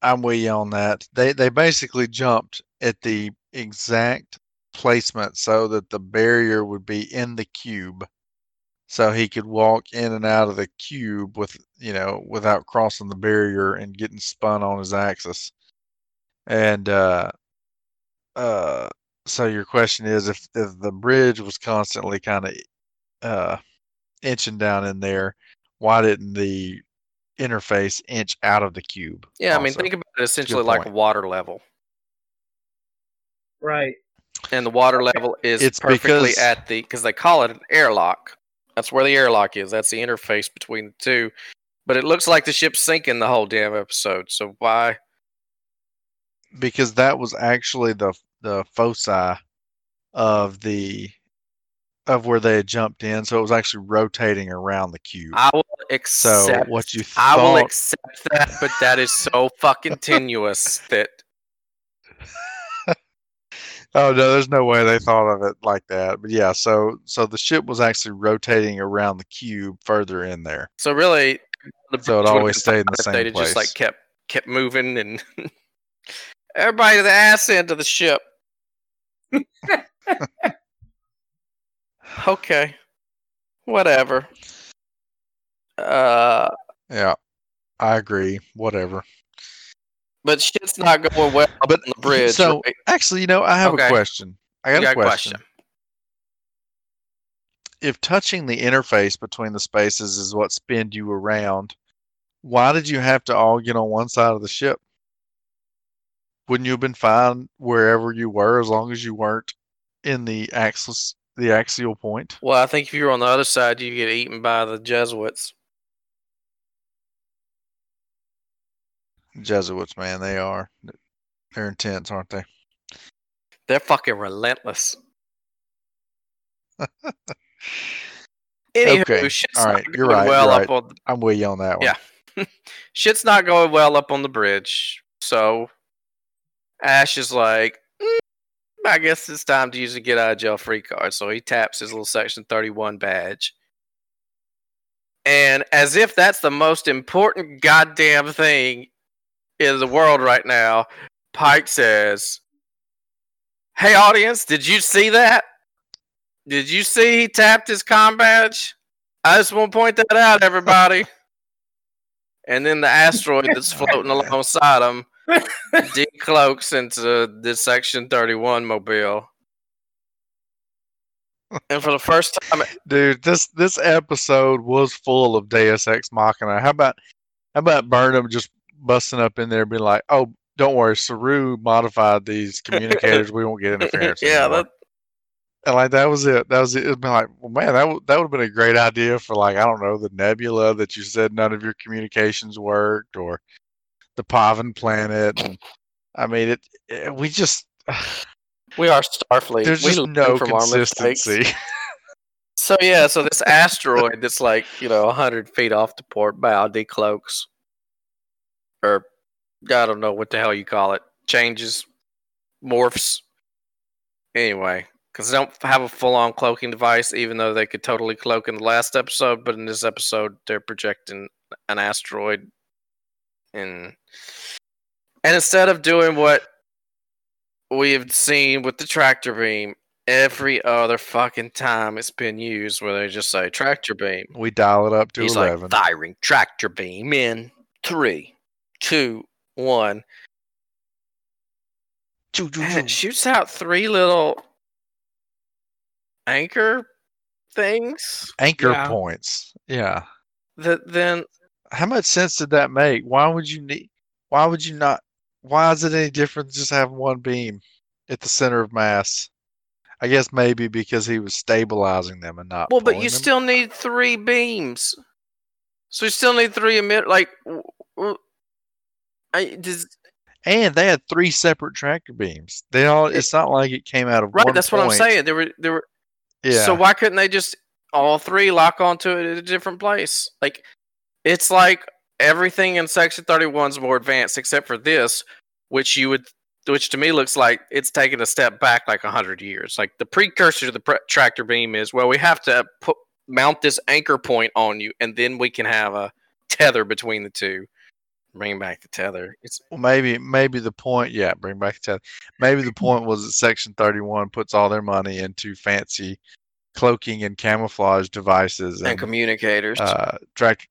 I'm with you on that. They they basically jumped at the exact placement so that the barrier would be in the cube, so he could walk in and out of the cube with you know without crossing the barrier and getting spun on his axis. And uh, uh, so your question is if if the bridge was constantly kind of uh inching down in there. Why didn't the interface inch out of the cube? Yeah, also? I mean, think about it essentially like water level. Right. And the water level is it's perfectly because... at the... Because they call it an airlock. That's where the airlock is. That's the interface between the two. But it looks like the ship's sinking the whole damn episode. So why? Because that was actually the the foci of the... of where they had jumped in, so it was actually rotating around the cube. I will accept. So what you thought... I will accept that, but that is so fucking tenuous that. Oh no, there's no way they thought of it like that. But yeah, so so the ship was actually rotating around the cube further in there. So really, the so it always stayed in the same place. They just like kept kept moving and everybody to the ass end of the ship. Okay, whatever. Uh, yeah, I agree. Whatever. But shit's not going well but, on the bridge. So, right? Actually, you know, I have okay. a question. I got, got a question. question. If touching the interface between the spaces is what spins you around, why did you have to all get on one side of the ship? Wouldn't you have been fine wherever you were as long as you weren't in the axis? The axial point. Well, I think if you were on the other side, you get eaten by the Jesuits. Jesuits, man, they are. They're intense, aren't they? They're fucking relentless. Anywho, okay. Shit's All right. not You're going right. well You're right. up on the... I'm with you on that one. Yeah. Shit's not going well up on the bridge. So Ash is like, I guess it's time to use a get out of jail free card. So he taps his little Section thirty-one badge. And as if that's the most important goddamn thing in the world right now, Pike says, "Hey, audience, did you see that? Did you see he tapped his comm badge? I just want to point that out, everybody." And then the asteroid that's floating alongside him decloaks into the Section thirty-one mobile. And for the first time, dude, this this episode was full of Deus Ex Machina. How about how about Burnham just busting up in there, and being like, "Oh, don't worry, Saru modified these communicators. We won't get interference." Yeah, that... and like that was it. That was it. It'd been like, well, man, that w- that would have been a great idea for, like, I don't know, the Nebula that you said none of your communications worked, or the Pavan planet. And, I mean, it, it. We just. We are Starfleet. There's we just no from consistency. So yeah, so this asteroid that's like, you know, one hundred feet off the port bow decloaks, or I don't know what the hell you call it, changes, morphs. Anyway, because they don't have a full-on cloaking device, even though they could totally cloak in the last episode, but in this episode they're projecting an asteroid, and and instead of doing what we have seen with the tractor beam every other fucking time it's been used, where they just say tractor beam. We dial it up to He's eleven. He's like, firing tractor beam in three, two, one. And it shoots out three little anchor things. Anchor yeah. points. Yeah. That then. How much sense did that make? Why would you need? Why would you not? Why is it any different just having one beam at the center of mass? I guess maybe because he was stabilizing them and not. Well, but you them. still need three beams, so you still need three emit. Like, I just. And they had three separate tractor beams. They all. It's not like it came out of right. One that's point. What I'm saying. There were there were. Yeah. So why couldn't they just all three lock onto it at a different place? Like, it's like. Everything in Section thirty-one is more advanced, except for this, which you would, which to me looks like it's taken a step back like one hundred years. Like, the precursor to the pre- tractor beam is, well, we have to put, mount this anchor point on you, and then we can have a tether between the two. Bring back the tether. It's well, maybe maybe the point, yeah, bring back the tether. Maybe the point was that Section thirty-one puts all their money into fancy cloaking and camouflage devices. And, and communicators. Uh, tractor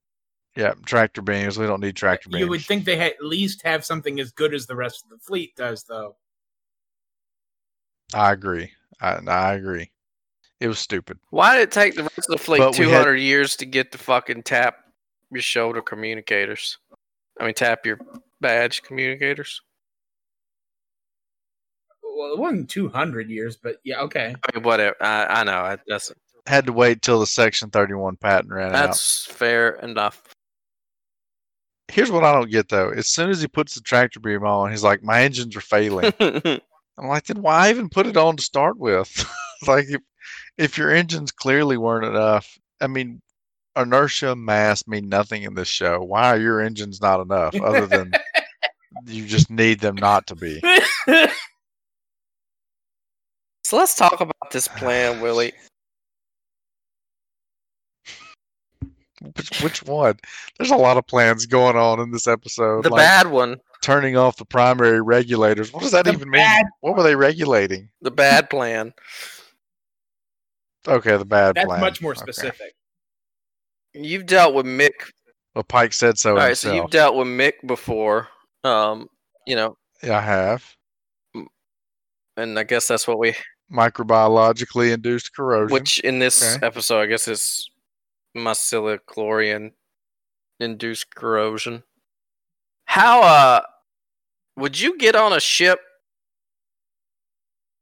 Yeah, tractor beams. We don't need tractor beams. You would think they at least have something as good as the rest of the fleet does, though. I agree. I, I agree. It was stupid. Why did it take the rest of the fleet but two hundred had... years to get to fucking tap your shoulder communicators? I mean, tap your badge communicators? Well, it wasn't two hundred years, but yeah, okay. I mean, whatever. I, I know. I, that's had to wait till the Section thirty-one patent ran that's out. That's fair enough. Here's what I don't get, though. As soon as he puts the tractor beam on, he's like, my engines are failing. I'm like, then why even put it on to start with? Like, if, if your engines clearly weren't enough, I mean, inertia, mass mean nothing in this show. Why are your engines not enough other than you just need them not to be? So let's talk about this plan, Willie. Which, which one? There's a lot of plans going on in this episode. The like bad one. Turning off the primary regulators. What does that the even mean? What were they regulating? The bad plan. Okay, the bad That's plan. That's much more specific. Okay. You've dealt with Mick. Well, Pike said so All right, himself. So you've dealt with Mick before. Um, you know. Yeah, I have. And I guess that's what we... Microbiologically induced corrosion. Which in this okay. episode, I guess is... mycelial induced corrosion. How uh would you get on a ship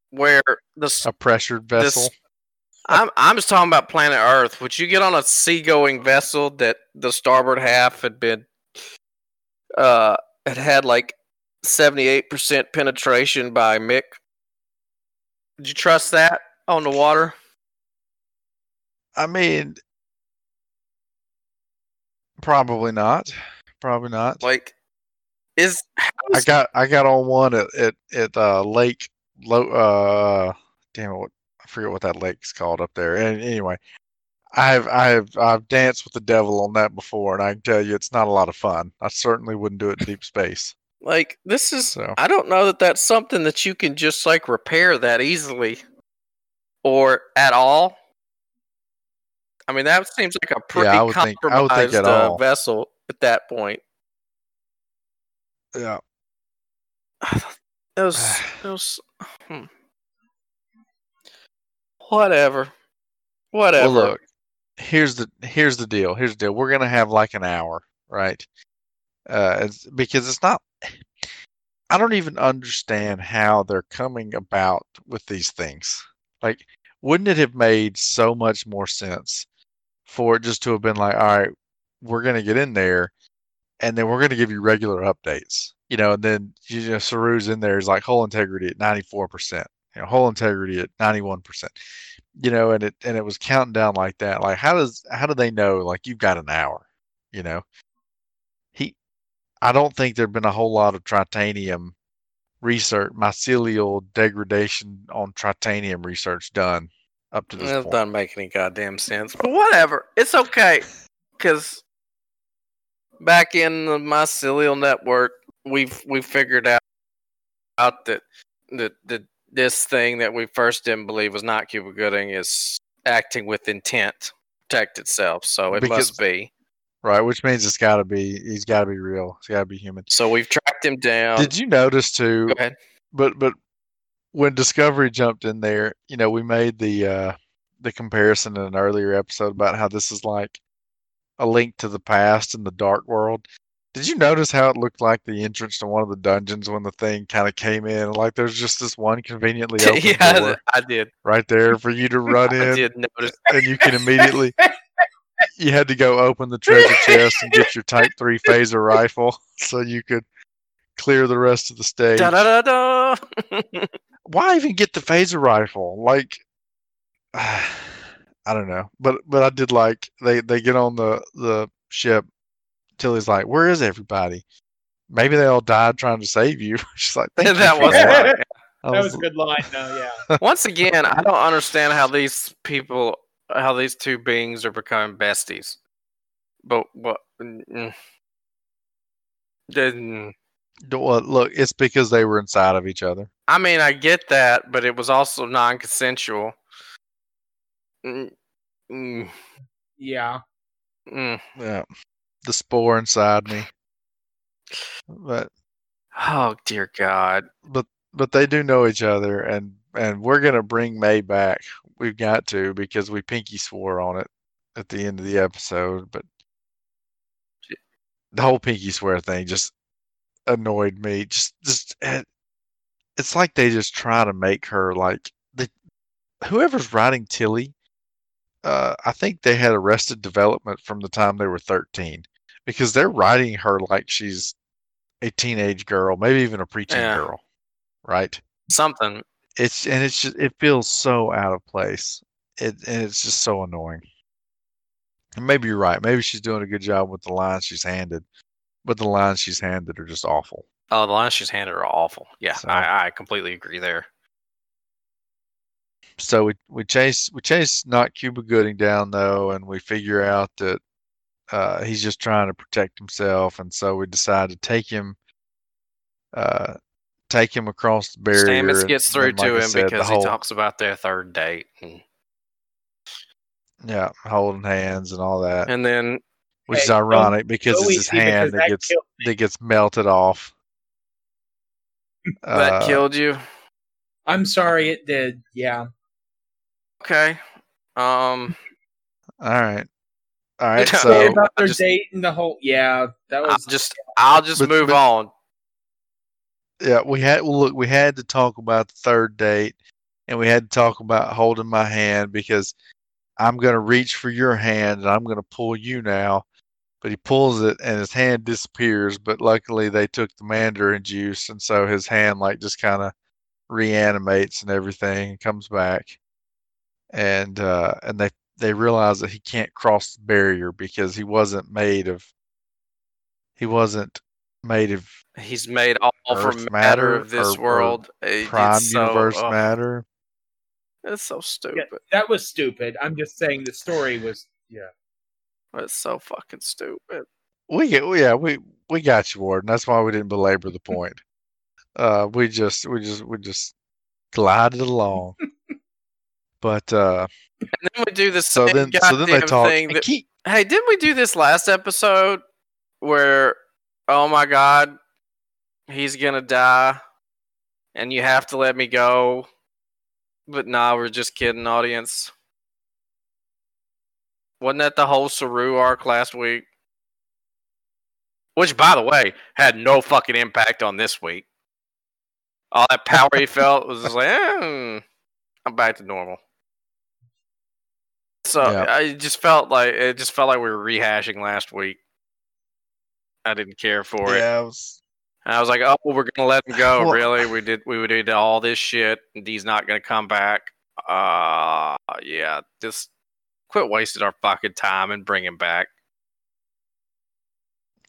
where this a pressured vessel? This, I'm I'm just talking about planet Earth. Would you get on a seagoing vessel that the starboard half had been uh it had like seventy-eight percent penetration by Mick? Would you trust that on the water? I mean. Probably not. Probably not. Like, is, is I got I got on one at at, at uh, Lake Low. Uh, damn it! What, I forget what that lake's called up there. And anyway, I've I've I've danced with the devil on that before, and I can tell you it's not a lot of fun. I certainly wouldn't do it in deep space. Like this is. So. I don't know that that's something that you can just like repair that easily, or at all. I mean, that seems like a pretty yeah, compromised think, I would think at uh, vessel at that point. Yeah. It was, it was, hmm. Whatever. Whatever. Well, look, here's the here's the deal. Here's the deal. We're gonna have like an hour, right? Uh, it's, because it's not. I don't even understand how they're coming about with these things. Like, wouldn't it have made so much more sense for it just to have been like, all right, we're gonna get in there, and then we're gonna give you regular updates, you know? And then you know, Saru's in there is like hull integrity at ninety-four percent, you know, hull integrity at ninety-one percent. You know, and it and it was counting down like that. Like, how does how do they know? Like, you've got an hour, you know. He, I don't think there'd been a whole lot of tritanium research, mycelial degradation on tritanium research done up to this point. That doesn't make any goddamn sense. But whatever, it's okay, because back in the mycelial network, we've we figured out out that that that. This thing that we first didn't believe was not Cuba Gooding is acting with intent to protect itself, so it because, must be right. Which means it's got to be. He's got to be real. It's got to be human. So we've tracked him down. Did you notice too? Go ahead. But but when Discovery jumped in there, you know, we made the uh, the comparison in an earlier episode about how this is like a link to the past in the dark world. Did you notice how it looked like the entrance to one of the dungeons when the thing kind of came in? Like, there's just this one conveniently open yeah, door. I did. Right there for you to run I in. I did notice. And you can immediately... you had to go open the treasure chest and get your Type three phaser rifle so you could clear the rest of the stage. Da-da-da-da! Why even get the phaser rifle? Like... Uh, I don't know. But but I did like... They, they get on the, the ship... Tilly's like, where is everybody? Maybe they all died trying to save you. She's like, thank that you. Was right. That was, was a good line, though, yeah. Once again, I don't understand how these people, how these two beings are becoming besties. But, but mm, mm. Well, look, it's because they were inside of each other. I mean, I get that, but it was also non-consensual. Mm, mm. Yeah. Mm. Yeah. The spore inside me, but oh dear God! But but they do know each other, and and we're gonna bring May back. We've got to because we pinky swore on it at the end of the episode. But the whole pinky swear thing just annoyed me. Just just it's like they just try to make her like the whoever's writing Tilly. Uh, I think they had arrested development from the time they were thirteen because they're writing her like she's a teenage girl, maybe even a preteen yeah. girl, right? Something. It's and it's just, it feels so out of place. It and it's just so annoying. And maybe you're right. Maybe she's doing a good job with the lines she's handed, but the lines she's handed are just awful. Oh, the lines she's handed are awful. Yeah, so, I, I completely agree there. So we we chase we chase not Cuba Gooding down though, and we figure out that uh, he's just trying to protect himself, and so we decide to take him, uh, take him across the barrier. Stamets gets through to him because he talks about their third date. And... yeah, holding hands and all that, and then which is ironic because it's his hand that gets that gets melted off. That killed you. I'm sorry, it did. Yeah. Okay. Um. All right. All right. So about their just, date and the whole. Yeah, that was I'll just. I'll just but, move but, on. Yeah, we had. Well, look, we had to talk about the third date, and we had to talk about holding my hand because I'm going to reach for your hand and I'm going to pull you now. But he pulls it and his hand disappears. But luckily, they took the Mandarin juice, and so his hand like just kind of reanimates and everything and comes back and uh and they they realize that he can't cross the barrier because he wasn't made of he wasn't made of he's made all from matter, matter of this or, world or prime so, universe oh, matter. It's so stupid. Yeah, that was stupid. I'm just saying the story was yeah it's so fucking stupid. We yeah we we got you, Warden. That's why we didn't belabor the point. Uh, we just, we just, we just glided along, but uh, and then we do the same so then, goddamn so then they talk, thing. That, keep... Hey, didn't we do this last episode where, oh my God, he's gonna die, and you have to let me go? But nah, we're just kidding, audience. Wasn't that the whole Saru arc last week? Which, by the way, had no fucking impact on this week. All that power he felt was just like, eh, I'm back to normal. So yeah. I just felt like it just felt like we were rehashing last week. I didn't care for it. Yeah, it was... And I was like, oh, well, we're gonna let him go. Well, really, we did. We did all this shit, and he's not gonna come back. Uh yeah, just quit wasting our fucking time and bring him back.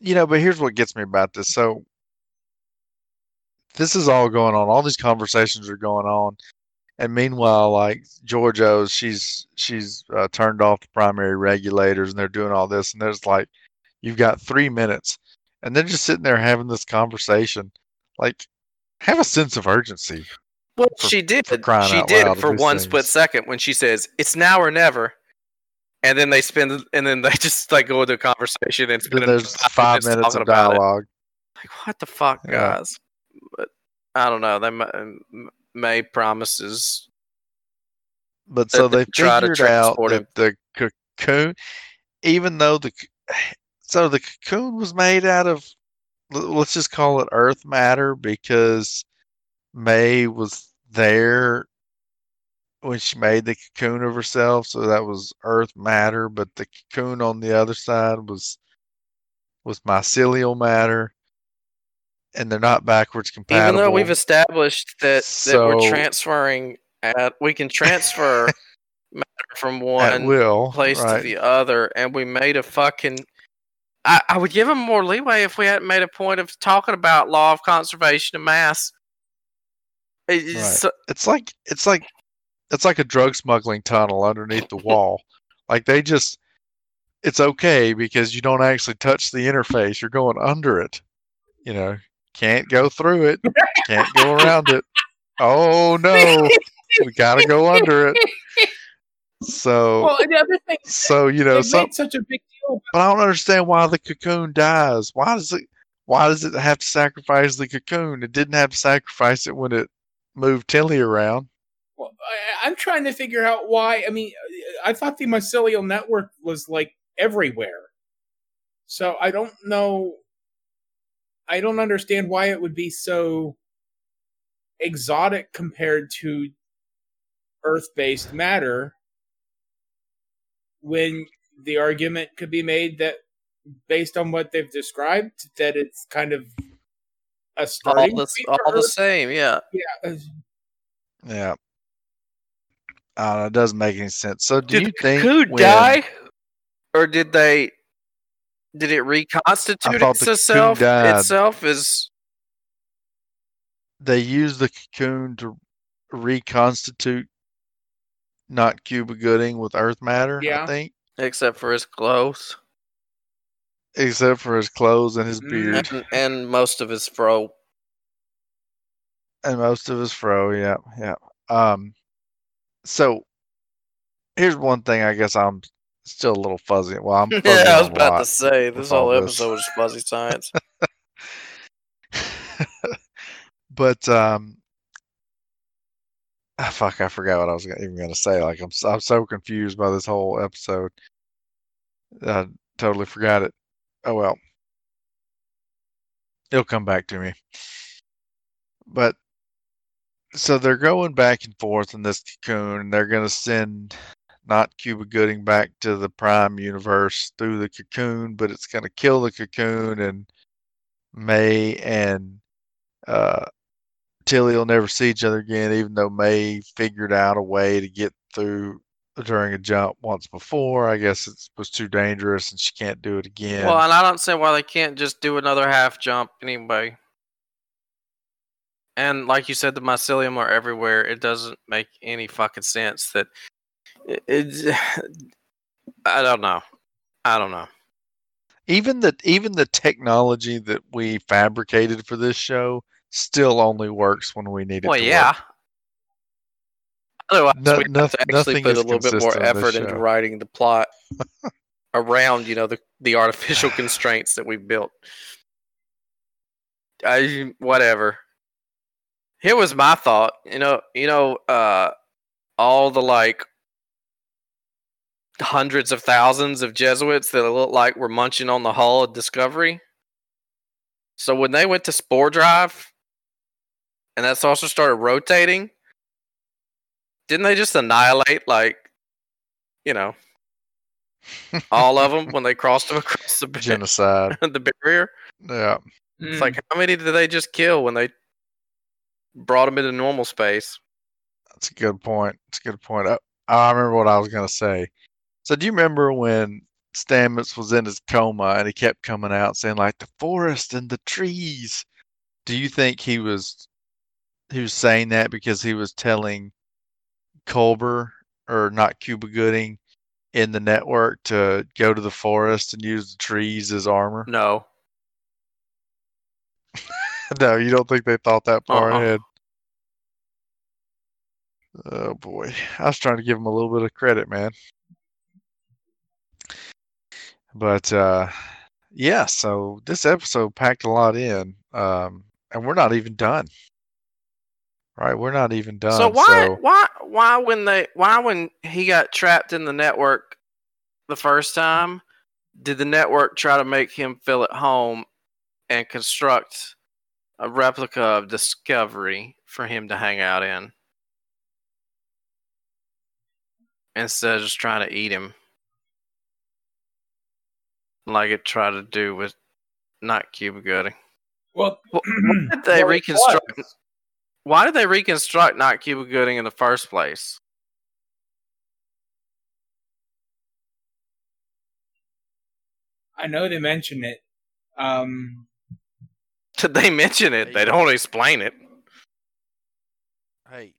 You know, but here's what gets me about this. So this is all going on. All these conversations are going on, and meanwhile, like JoJo, she's she's uh, turned off the primary regulators, and they're doing all this, and there's like, you've got three minutes, and they're just sitting there having this conversation. Like, have a sense of urgency. Well, for, she did. She did for one things. split second when she says, "It's now or never," and then they spend, and then they just like go into a conversation and spend there's five minutes of dialogue. Like, what the fuck, yeah. guys? But I don't know. They May promises, but so they figured out that the cocoon, even though the so the cocoon was made out of, let's just call it Earth matter, because May was there when she made the cocoon of herself, so that was Earth matter. But the cocoon on the other side was was mycelial matter. And they're not backwards compatible. Even though we've established that, so, that we're transferring, at, we can transfer matter from one will, place right. to the other, and we made a fucking... I, I would give them more leeway if we hadn't made a point of talking about law of conservation of mass. It's, right. so, it's like it's like it's like a drug smuggling tunnel underneath the wall. Like they just, it's okay because you don't actually touch the interface. You're going under it, you know. Can't go through it. Can't go around it. Oh, no. We got to go under it. So, well, and the other thing, so you know, so, such a big deal. But I don't understand why the cocoon dies. Why does it Why does it have to sacrifice the cocoon? It didn't have to sacrifice it when it moved Tilly around. Well, I, I'm trying to figure out why. I mean, I thought the mycelial network was, like, everywhere. So I don't know... I don't understand why it would be so exotic compared to Earth-based matter when the argument could be made that, based on what they've described, that it's kind of a starting point for Earth. All the same, yeah. Yeah. Yeah. Uh, it doesn't make any sense. So do you think... Did the cocoon die? Or did they... Did it reconstitute itself? Itself is. They used the cocoon to reconstitute, not Cuba Gooding with Earth matter. Yeah. I think, except for his clothes. Except for his clothes and his beard, and, and most of his fro. And most of his fro, yeah, yeah. Um, so here's one thing. I guess I'm. Still a little fuzzy. Well, I'm fuzzy yeah, I was about to say this whole episode was fuzzy science. But um, oh, fuck, I forgot what I was even going to say. Like I'm, I'm so confused by this whole episode. I totally forgot it. Oh well, it'll come back to me. But so they're going back and forth in this cocoon, and they're going to send. Not Cuba Gooding back to the prime universe through the cocoon, but it's going to kill the cocoon, and May and uh, Tilly will never see each other again, even though May figured out a way to get through during a jump once before. I guess it was too dangerous, and she can't do it again. Well, and I don't see why they can't just do another half jump anyway. And like you said, the mycelium are everywhere. It doesn't make any fucking sense that... It's, I don't know. I don't know. Even the even the technology that we fabricated for this show still only works when we need it. Well, to yeah. Work. Otherwise, no, we no, have to actually put a little bit more effort into writing the plot around, you know, the the artificial constraints that we built. I whatever. Here was my thought. You know. You know. Uh, all the like. hundreds of thousands of Jesuits that it looked like were munching on the hull of Discovery. So when they went to Spore Drive, and that saucer started rotating, didn't they just annihilate, like, you know, all of them when they crossed them across the bar- genocide, the barrier? Yeah. It's mm. like, how many did they just kill when they brought them into normal space? That's a good point. That's a good point. I, I remember what I was going to say. So do you remember when Stamets was in his coma and he kept coming out saying, like, the forest and the trees? Do you think he was he was saying that because he was telling Culver, or not Cuba Gooding, in the network to go to the forest and use the trees as armor? No. No, you don't think they thought that far uh-uh. ahead? Oh, boy. I was trying to give him a little bit of credit, man. But, uh, yeah, so this episode packed a lot in, um, and we're not even done. Right, we're not even done. So why, so. why, why when they, why when he got trapped in the network the first time, did the network try to make him feel at home and construct a replica of Discovery for him to hang out in, instead of just trying to eat him, like it tried to do with not Cuba Gooding? Well, why did they well, reconstruct? Why did they reconstruct not Cuba Gooding in the first place? I know they mentioned it. Um, Did they mention it? Hey. They don't explain it. Hey.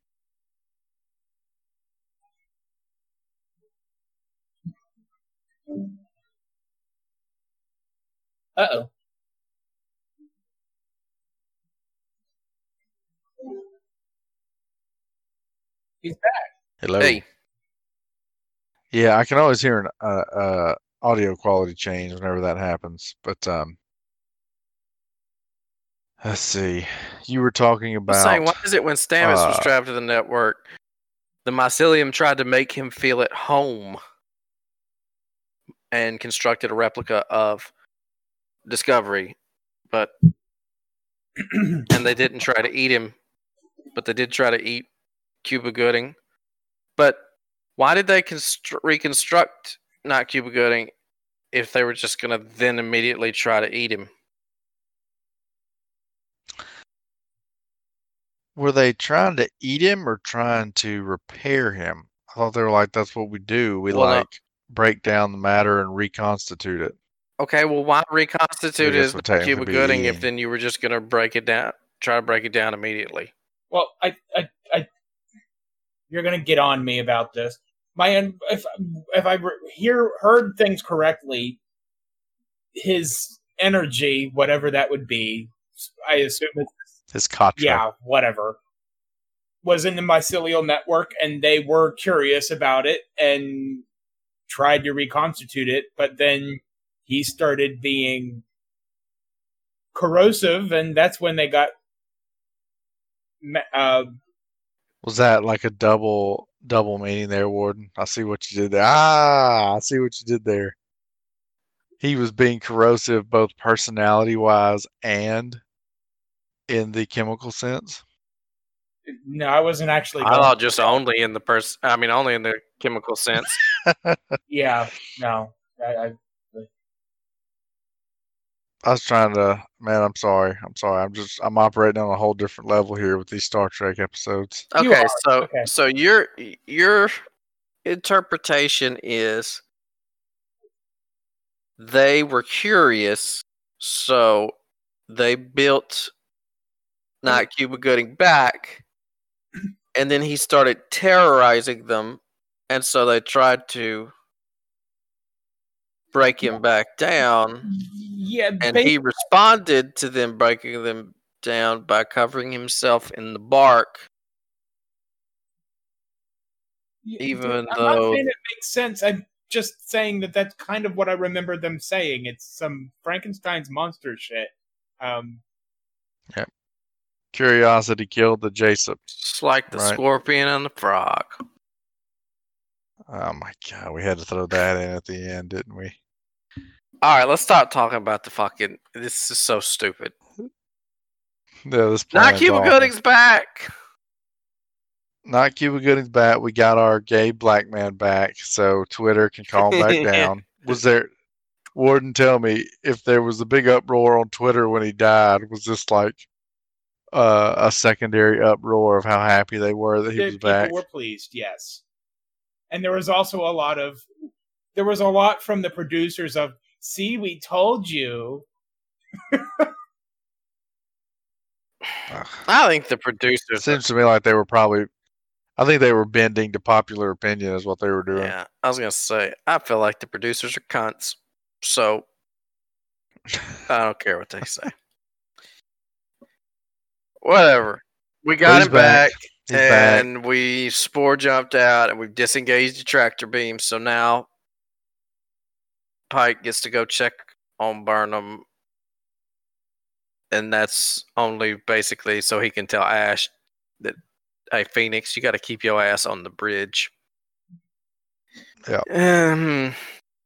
Uh-oh. He's back. Hello. Hey. Yeah, I can always hear an uh, uh, audio quality change whenever that happens. But um, let's see. You were talking about. I'm saying, what is it when Stamets uh, was trapped to the network? The mycelium tried to make him feel at home and constructed a replica of Discovery, but and they didn't try to eat him, but they did try to eat Cuba Gooding. But why did they constr- reconstruct not Cuba Gooding if they were just going to then immediately try to eat him? Were they trying to eat him or trying to repair him? I thought they were like, that's what we do. We well, like no. break down the matter and reconstitute it. Okay, well, why reconstitute it as Cuba Gooding if then you were just going to break it down, try to break it down immediately? Well, I, I, I you're going to get on me about this. My, if if I hear heard things correctly, his energy, whatever that would be, I assume it's his contract. Yeah, whatever, was in the mycelial network, and they were curious about it and tried to reconstitute it, but then he started being corrosive, and that's when they got. Uh, Was that like a double double meaning there, Warden? I see what you did there. Ah, I see what you did there. He was being corrosive, both personality-wise and in the chemical sense. No, I wasn't actually. I thought just only in the pers- I mean, only in the chemical sense. Yeah. No. I. I I was trying to, man, I'm sorry. I'm sorry. I'm just, I'm operating on a whole different level here with these Star Trek episodes. Okay. So, okay. so your, your interpretation is they were curious. So they built not Cuba Gooding back, and then he started terrorizing them. And so they tried to break him back down. Yeah, and he responded to them breaking them down by covering himself in the bark. Yeah, even I'm though I'm not saying it makes sense. I'm just saying that that's kind of what I remember them saying. It's some Frankenstein's monster shit. Um, yeah, curiosity killed the Jason. Just like the right? scorpion and the frog. Oh my god, we had to throw that in at the end, didn't we? All right, let's stop talking about the fucking. This is so stupid. No, this Not Cuba Gooding's back. Not Cuba Gooding's back. We got our gay black man back, so Twitter can calm back down. Was there? Warden, tell me if there was a big uproar on Twitter when he died. Was this like uh, a secondary uproar of how happy they were that he the was back? People were pleased, yes. And there was also a lot of, there was a lot from the producers of, see, we told you. I think the producers. It seems to me like they were probably, I think they were bending to popular opinion is what they were doing. Yeah, I was going to say, I feel like the producers are cunts. So, I don't care what they say. Whatever. We got He's him back, back and back. We spore jumped out, and we've disengaged the tractor beam. So now, Pike gets to go check on Burnham. And that's only basically so he can tell Ash that, hey, Phoenix, you got to keep your ass on the bridge. Yeah. Um...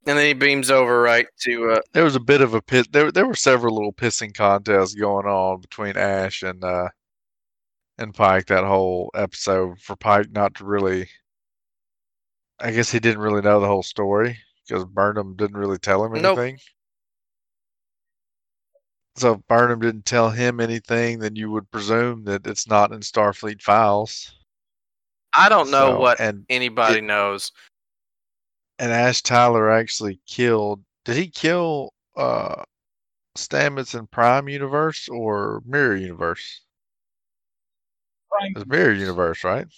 And then he beams over right to. Uh, there was a bit of a pit. There, there were several little pissing contests going on between Ash and uh, and Pike that whole episode. For Pike not to really, I guess he didn't really know the whole story because Burnham didn't really tell him anything. Nope. So if Burnham didn't tell him anything, then you would presume that it's not in Starfleet files. I don't know so, what and anybody it, knows. And Ash Tyler actually killed. Did he kill uh, Stamets in Prime Universe or Mirror Universe? Prime. It was Mirror Universe, right?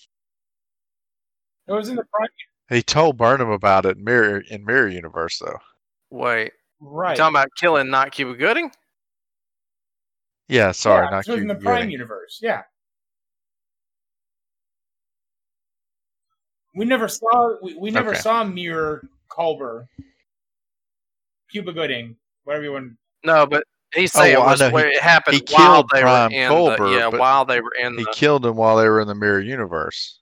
It was in the Prime. He told Burnham about it in Mirror in Mirror Universe, though. Wait, right? You're talking about killing not Cuba Gooding? Yeah, sorry, yeah, not Cuba Gooding. It was in the Prime Gooding. Universe, yeah. We never saw we, we never okay. saw Mirror Culver, Cuba Gooding, whatever you want. No, but he's saying oh, well, it was where he, it happened while they Prime were in Culver, the, yeah, while they were in. He the, killed him while they were in the Mirror Universe.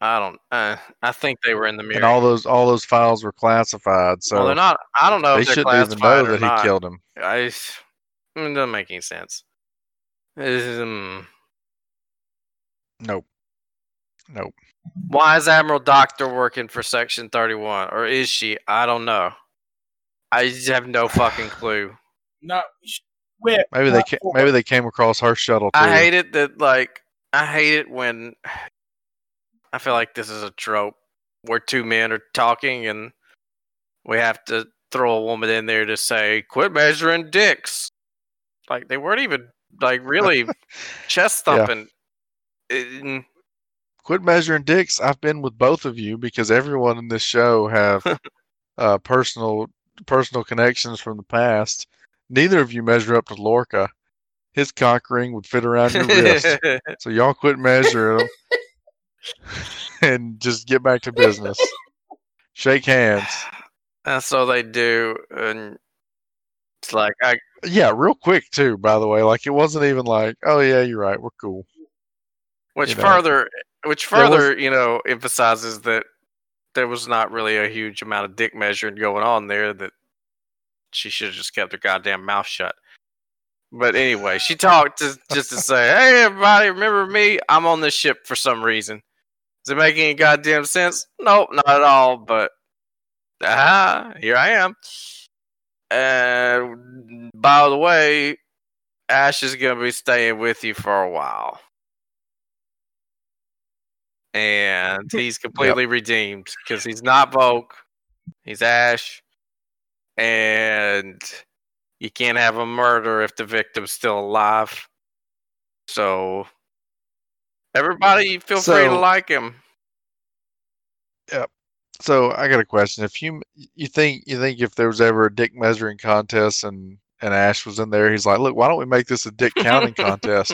I don't. Uh, I think they were in the Mirror. And all those all those files were classified. So well, they're not. I don't know. They if shouldn't even know that he not. killed him. I, it doesn't make any sense. Um, nope. Nope. Why is Admiral Doctor working for Section thirty-one? Or is she? I don't know. I just have no fucking clue. Not with, maybe not they ca- maybe they came across her shuttle. Too. I hate it that like I hate it when I feel like this is a trope where two men are talking and we have to throw a woman in there to say quit measuring dicks. Like they weren't even like really chest thumping. Yeah. It, and, Quit measuring dicks. I've been with both of you because everyone in this show have uh, personal personal connections from the past. Neither of you measure up to Lorca. His cock ring would fit around your wrist. So y'all quit measuring them and just get back to business. Shake hands. That's all they do. And it's like I yeah, real quick too. By the way, like it wasn't even like, oh yeah, you're right. We're cool. Which you know? further. Which further, was, you know, emphasizes that there was not really a huge amount of dick measuring going on there, that she should have just kept her goddamn mouth shut. But anyway, she talked to, just to say, hey, everybody, remember me? I'm on this ship for some reason. Does it make any goddamn sense? Nope, not at all, but ah, here I am. And by the way, Ash is going to be staying with you for a while. And he's completely yep. redeemed because he's not Volk, he's Ash, and you can't have a murder if the victim's still alive. So everybody, feel so, free to like him. Yep. So I got a question: If you you think you think if there was ever a dick measuring contest and and Ash was in there, he's like, look, why don't we make this a dick counting contest?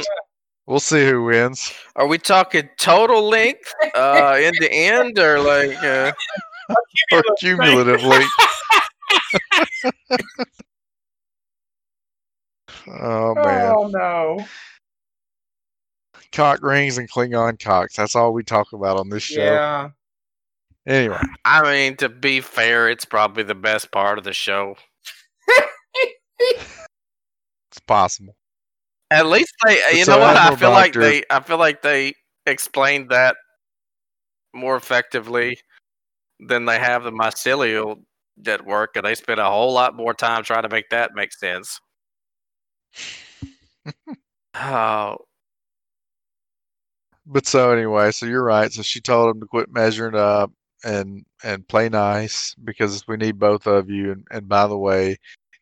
We'll see who wins. Are we talking total length, uh, end to end, or like, uh, or cumulative length? Oh man! Oh no! Cock rings and Klingon cocks—that's all we talk about on this show. Yeah. Anyway. I mean, to be fair, it's probably the best part of the show. It's possible. At least they, you it's know what? I feel doctor. like they, I feel like they explained that more effectively than they have the mycelial network, and they spent a whole lot more time trying to make that make sense. Oh. But so anyway, so you're right. So she told him to quit measuring up and and play nice because we need both of you. And, and by the way,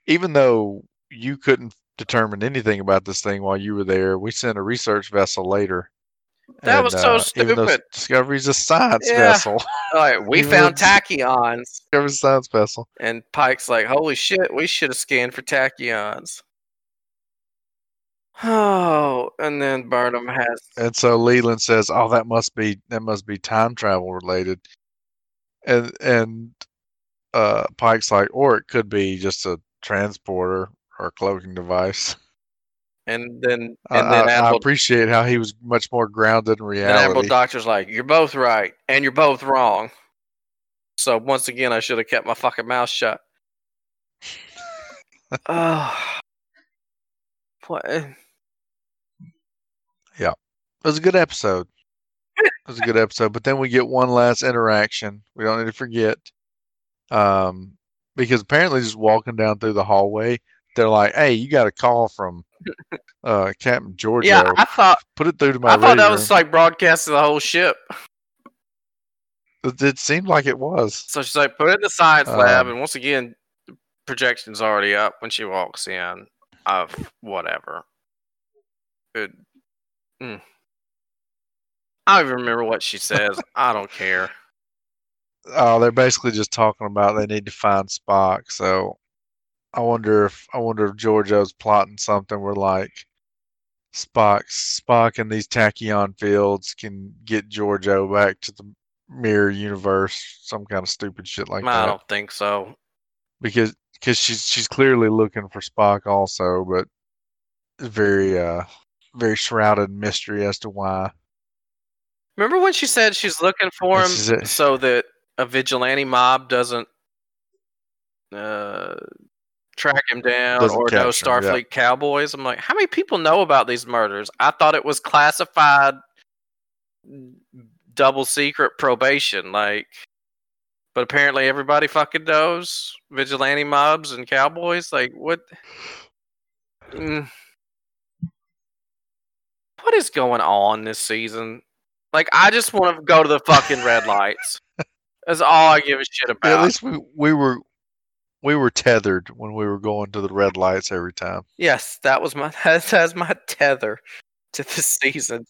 even though you couldn't determine anything about this thing while you were there, we sent a research vessel later. That and, was so uh, stupid. Discovery's a science yeah. vessel. All right, we found tachyons. Discovery's a science vessel. And Pike's like, holy shit, we should have scanned for tachyons. Oh, and then Burnham has. And so Leland says, oh, that must be that must be time travel related. And and uh, Pike's like, or it could be just a transporter or a cloaking device. And then, and I, then Admiral, I appreciate how he was much more grounded in reality. And Admiral Doctor's like, you're both right, and you're both wrong. So once again, I should have kept my fucking mouth shut. uh, what? Yeah. It was a good episode. It was a good episode. But then we get one last interaction. We don't need to forget. Um, because apparently just walking down through the hallway, they're like, hey, you got a call from uh, Captain JoJo. Yeah, I thought... Put it through to my I thought reader. That was like broadcasting the whole ship. It, it seemed like it was. So she's like, put it in the science um, lab. And once again, the projection's already up when she walks in. Of whatever. It, mm. I don't even remember what she says. I don't care. Oh, they're basically just talking about they need to find Spock. So I wonder if I wonder if JoJo's plotting something where like Spock, Spock, and these tachyon fields can get JoJo back to the mirror universe. Some kind of stupid shit like I that. I don't think so. Because. Because she's she's clearly looking for Spock also, but very uh very shrouded in mystery as to why. Remember when she said she's looking for him so that a vigilante mob doesn't uh, track him down doesn't or no Starfleet yeah. cowboys? I'm like, how many people know about these murders? I thought it was classified, double secret probation, like. But apparently everybody fucking knows vigilante mobs and cowboys. Like, what? Mm. What is going on this season? Like, I just want to go to the fucking red lights. That's all I give a shit about. Yeah, at least we, we were we were tethered when we were going to the red lights every time. Yes, that was my that, that's my tether to this season.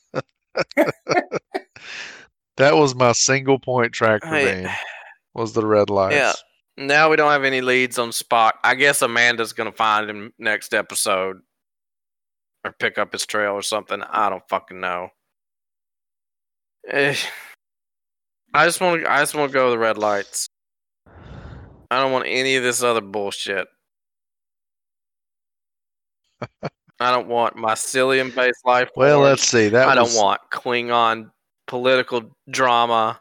That was my single point tractor beam. Was the red lights. Yeah. Now we don't have any leads on Spock. I guess Amanda's going to find him next episode. Or pick up his trail or something. I don't fucking know. Eh. I just want to I just want to go to the red lights. I don't want any of this other bullshit. I don't want mycelium-based life. Well, forms. Let's see. That I was... don't want Klingon political drama.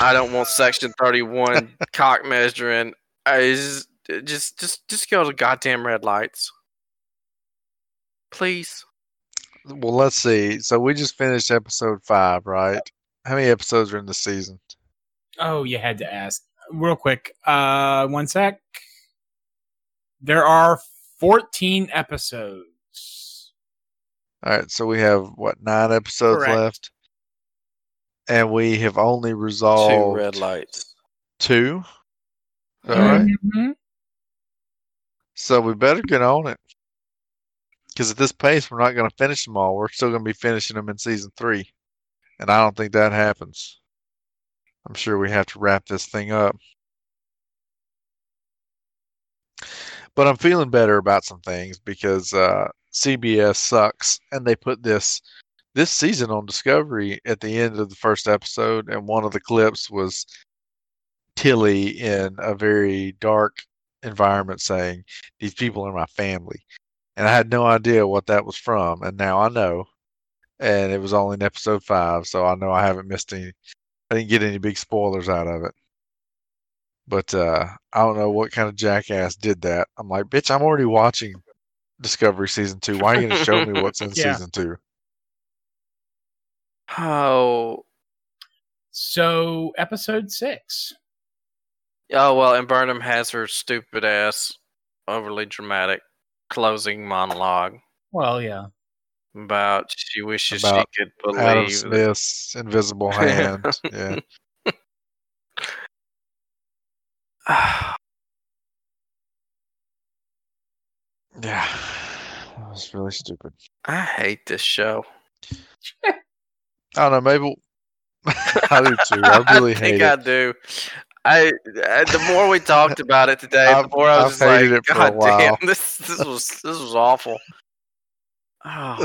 I don't want Section thirty-one cock measuring. I just, just, just, just go to goddamn red lights, please. Well, let's see. So we just finished episode five, right? How many episodes are in the season? Oh, you had to ask. Real quick, uh, one sec. There are fourteen episodes. All right, so we have what nine episodes Correct. left. And we have only resolved... Two red lights. Two? Is that right? Mm-hmm. So we better get on it. Because at this pace, we're not going to finish them all. We're still going to be finishing them in Season three. And I don't think that happens. I'm sure we have to wrap this thing up. But I'm feeling better about some things because uh, C B S sucks. And they put this... This season on Discovery, at the end of the first episode, and one of the clips was Tilly in a very dark environment saying, "These people are my family." And I had no idea what that was from, and now I know. And it was only in episode five, so I know I haven't missed any I didn't get any big spoilers out of it. But uh, I don't know what kind of jackass did that. I'm like, bitch, I'm already watching Discovery Season two. Why are you going to show me what's in yeah. Season two? Oh. So, Episode six. Oh, well, and Burnham has her stupid ass, overly dramatic closing monologue. Well, yeah. About she wishes about she could believe Adam Smith's that... invisible hand. Yeah. Yeah, that was really stupid. I hate this show. I don't know. Maybe I do too. I really I hate think it. I do. I, I the more we talked about it today, I've, the more I was like, it God damn, this this was this was awful. Oh.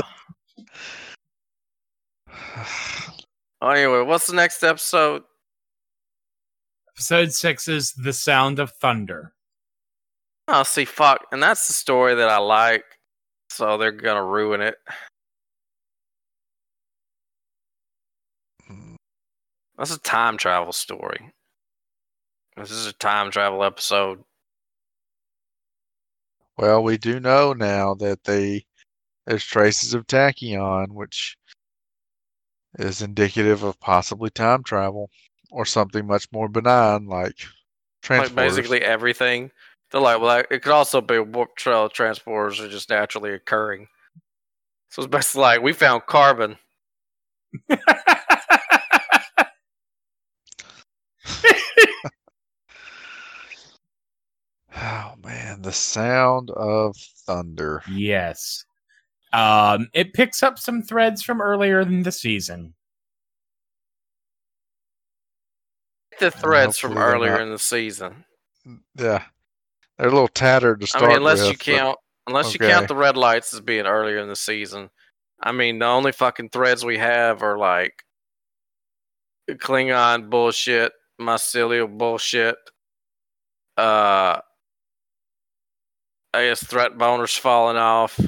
Anyway, what's the next episode? Episode six is The Sound of Thunder. Oh, see, fuck. And that's the story that I like. So they're going to ruin it. That's a time travel story. This is a time travel episode. Well, we do know now that they there's traces of Tachyon, which is indicative of possibly time travel. Or something much more benign, like transporters. Like basically everything. They're like, well, it could also be warp trail transporters are just naturally occurring. So it's basically like, we found carbon. Oh, man. The Sound of Thunder. Yes. Um, it picks up some threads from earlier in the season. The threads from earlier in the season. Yeah. They're a little tattered to start with. I mean, unless with, you count but, unless okay. you count the red lights as being earlier in the season. I mean, the only fucking threads we have are like Klingon bullshit, mycelial bullshit, uh I guess threat boners falling off.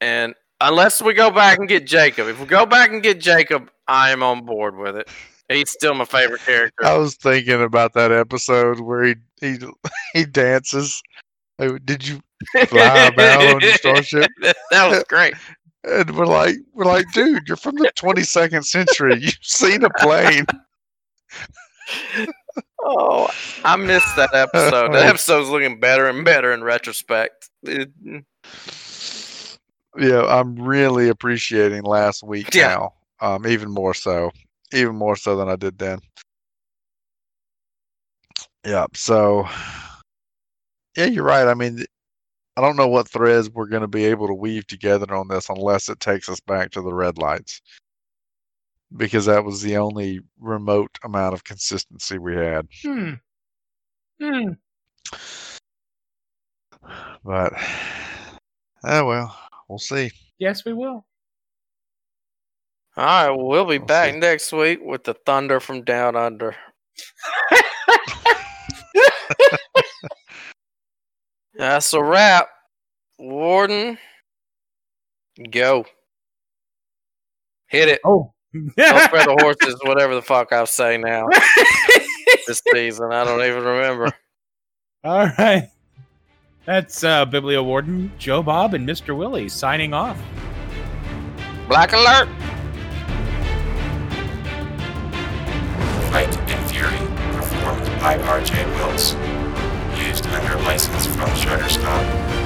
And unless we go back and get Jacob. If we go back and get Jacob, I am on board with it. He's still my favorite character. I was thinking about that episode where he he, he dances. Like, did you fly about on your starship? That was great. And we're like, we're like, dude, you're from the twenty-second century. You've seen a plane. Oh, I missed that episode. That episode's looking better and better in retrospect. Yeah, I'm really appreciating last week yeah. now, um, even more so. Even more so than I did then. Yeah, so... Yeah, you're right. I mean, I don't know what threads we're going to be able to weave together on this unless it takes us back to the red lights. Because that was the only remote amount of consistency we had. Hmm. Hmm. But, oh well, we'll see. Yes, we will. All right, well, we'll be I'll back see. next week with the thunder from down under. That's a wrap. Warden, go. Hit it. Oh, don't spread the horses, whatever the fuck I say now. This season, I don't even remember. All right. That's uh, Biblio Warden, Joe Bob, and Mister Willie signing off. Black alert. Flight in Fury, performed by R J Wills. Used under license from Shutterstock.